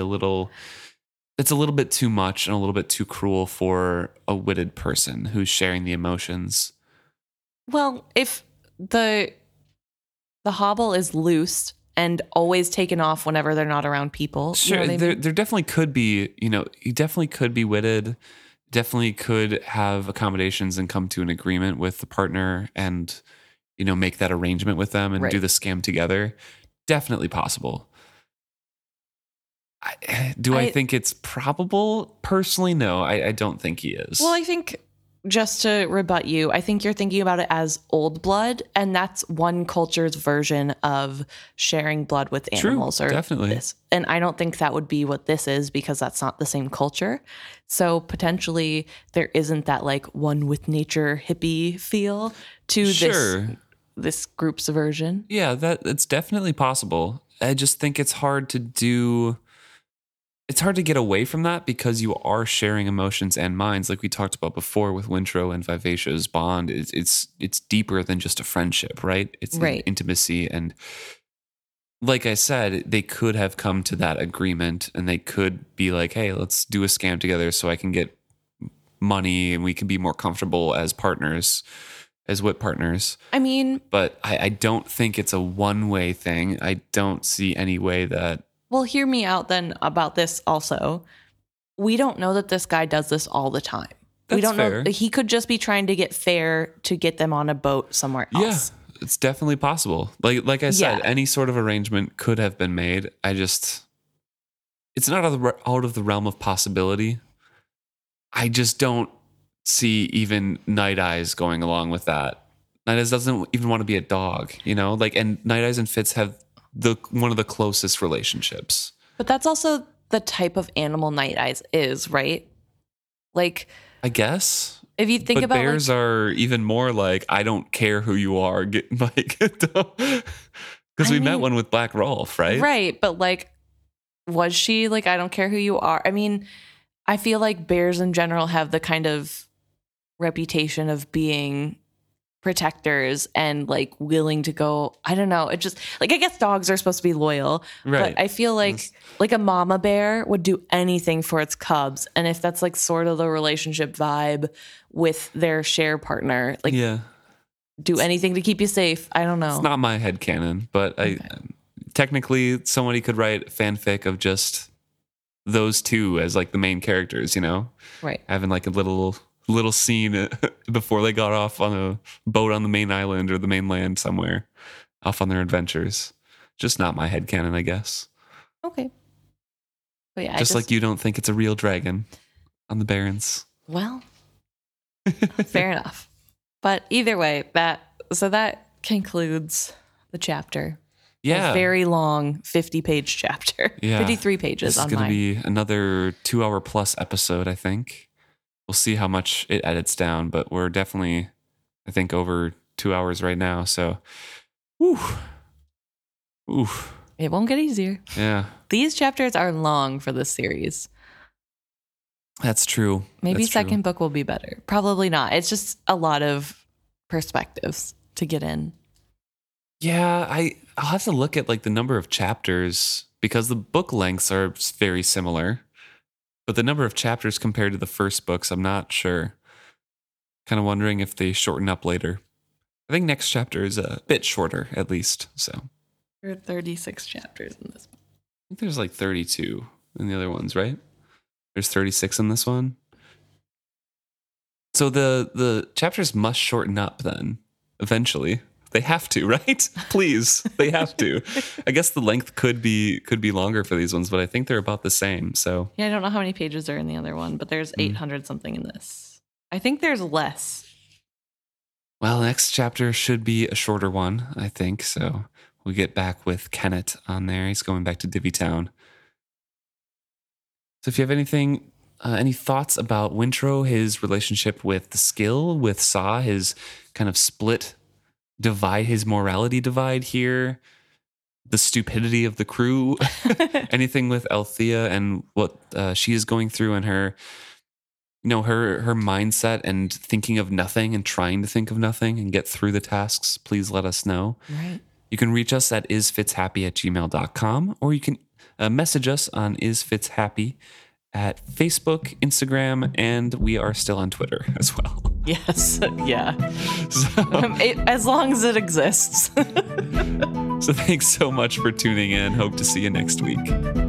it's a little bit too much and a little bit too cruel for a witted person who's sharing the emotions. Well, if the hobble is loose and always taken off whenever they're not around people. Sure, you know what I mean? There definitely could be, you know, he definitely could be witted, definitely could have accommodations and come to an agreement with the partner and, you know, make that arrangement with them and do the scam together. Definitely possible. Do I think it's probable? Personally, no, I don't think he is. Well, I think, just to rebut you, I think you're thinking about it as old blood, and that's one culture's version of sharing blood with animals. True, or definitely. This. And I don't think that would be what this is, because that's not the same culture. So potentially there isn't that like one with nature hippie feel to this group's version. Yeah, it's definitely possible. I just think it's hard to do... it's hard to get away from that because you are sharing emotions and minds, like we talked about before with Wintrow and Vivacia's bond. It's deeper than just a friendship, right? It's right. Intimacy, and like I said, they could have come to that agreement, and they could be like, "Hey, let's do a scam together, so I can get money, and we can be more comfortable as partners." As what partners? I mean, but I don't think it's a one-way thing. I don't see any way that. Well, hear me out then about this also. We don't know that this guy does this all the time. We don't fair. Know. He could just be trying to get fair to get them on a boat somewhere else. Yeah, it's definitely possible. Like I said, any sort of arrangement could have been made. It's not out of the realm of possibility. I just don't see even Night Eyes going along with that. Night Eyes doesn't even want to be a dog, you know? And Night Eyes and Fitz have one of the closest relationships. But that's also the type of animal Night Eyes is, right? I guess. If you think about bears are even more I don't care who you are. Because we met one with Black Rolf, right? Right. But was she I don't care who you are? I mean, I feel like bears in general have the kind of reputation of being protectors and willing to go. I don't know. It just I guess dogs are supposed to be loyal, right? But I feel like a mama bear would do anything for its cubs, and if that's sort of the relationship vibe with their share partner, do anything to keep you safe. I don't know. It's not my headcanon, but okay. Technically somebody could write fanfic of just those two as the main characters, you know, right? Having a little scene before they got off on a boat on the main island or the mainland somewhere, off on their adventures. Just not my headcanon, I guess. Okay. But yeah, just you don't think it's a real dragon on the Barrens. Well, fair enough. But either way, that concludes the chapter. Yeah. A very long 50-page chapter. Yeah. 53 pages online. This is going to be another 2-hour plus episode, I think. We'll see how much it edits down, but we're definitely, I think, over 2 hours right now. So, oof. It won't get easier. Yeah. These chapters are long for this series. That's true. Maybe second book will be better. Probably not. It's just a lot of perspectives to get in. Yeah, I'll have to look at the number of chapters because the book lengths are very similar, but the number of chapters compared to the first books, I'm not sure. Kind of wondering if they shorten up later. I think next chapter is a bit shorter, at least. So there are 36 chapters in this one. I think there's 32 in the other ones, right? There's 36 in this one. So the chapters must shorten up then, eventually. They have to, right? Please, they have to. I guess the length could be longer for these ones, but I think they're about the same. So yeah, I don't know how many pages are in the other one, but there's 800 something in this. I think there's less. Well, next chapter should be a shorter one, I think. So we'll get back with Kennit on there. He's going back to Divvytown. So if you have anything, any thoughts about Wintrow, his relationship with the skill, with Sa, his kind of split. His morality divide here, the stupidity of the crew, anything with Althea and what she is going through and her, her mindset and thinking of nothing and trying to think of nothing and get through the tasks, please let us know. Right. You can reach us at isfitshappy@gmail.com or you can message us on isfitshappy at Facebook, Instagram, and we are still on Twitter as well. Yes, yeah. So, as long as it exists. So thanks so much for tuning in. Hope to see you next week.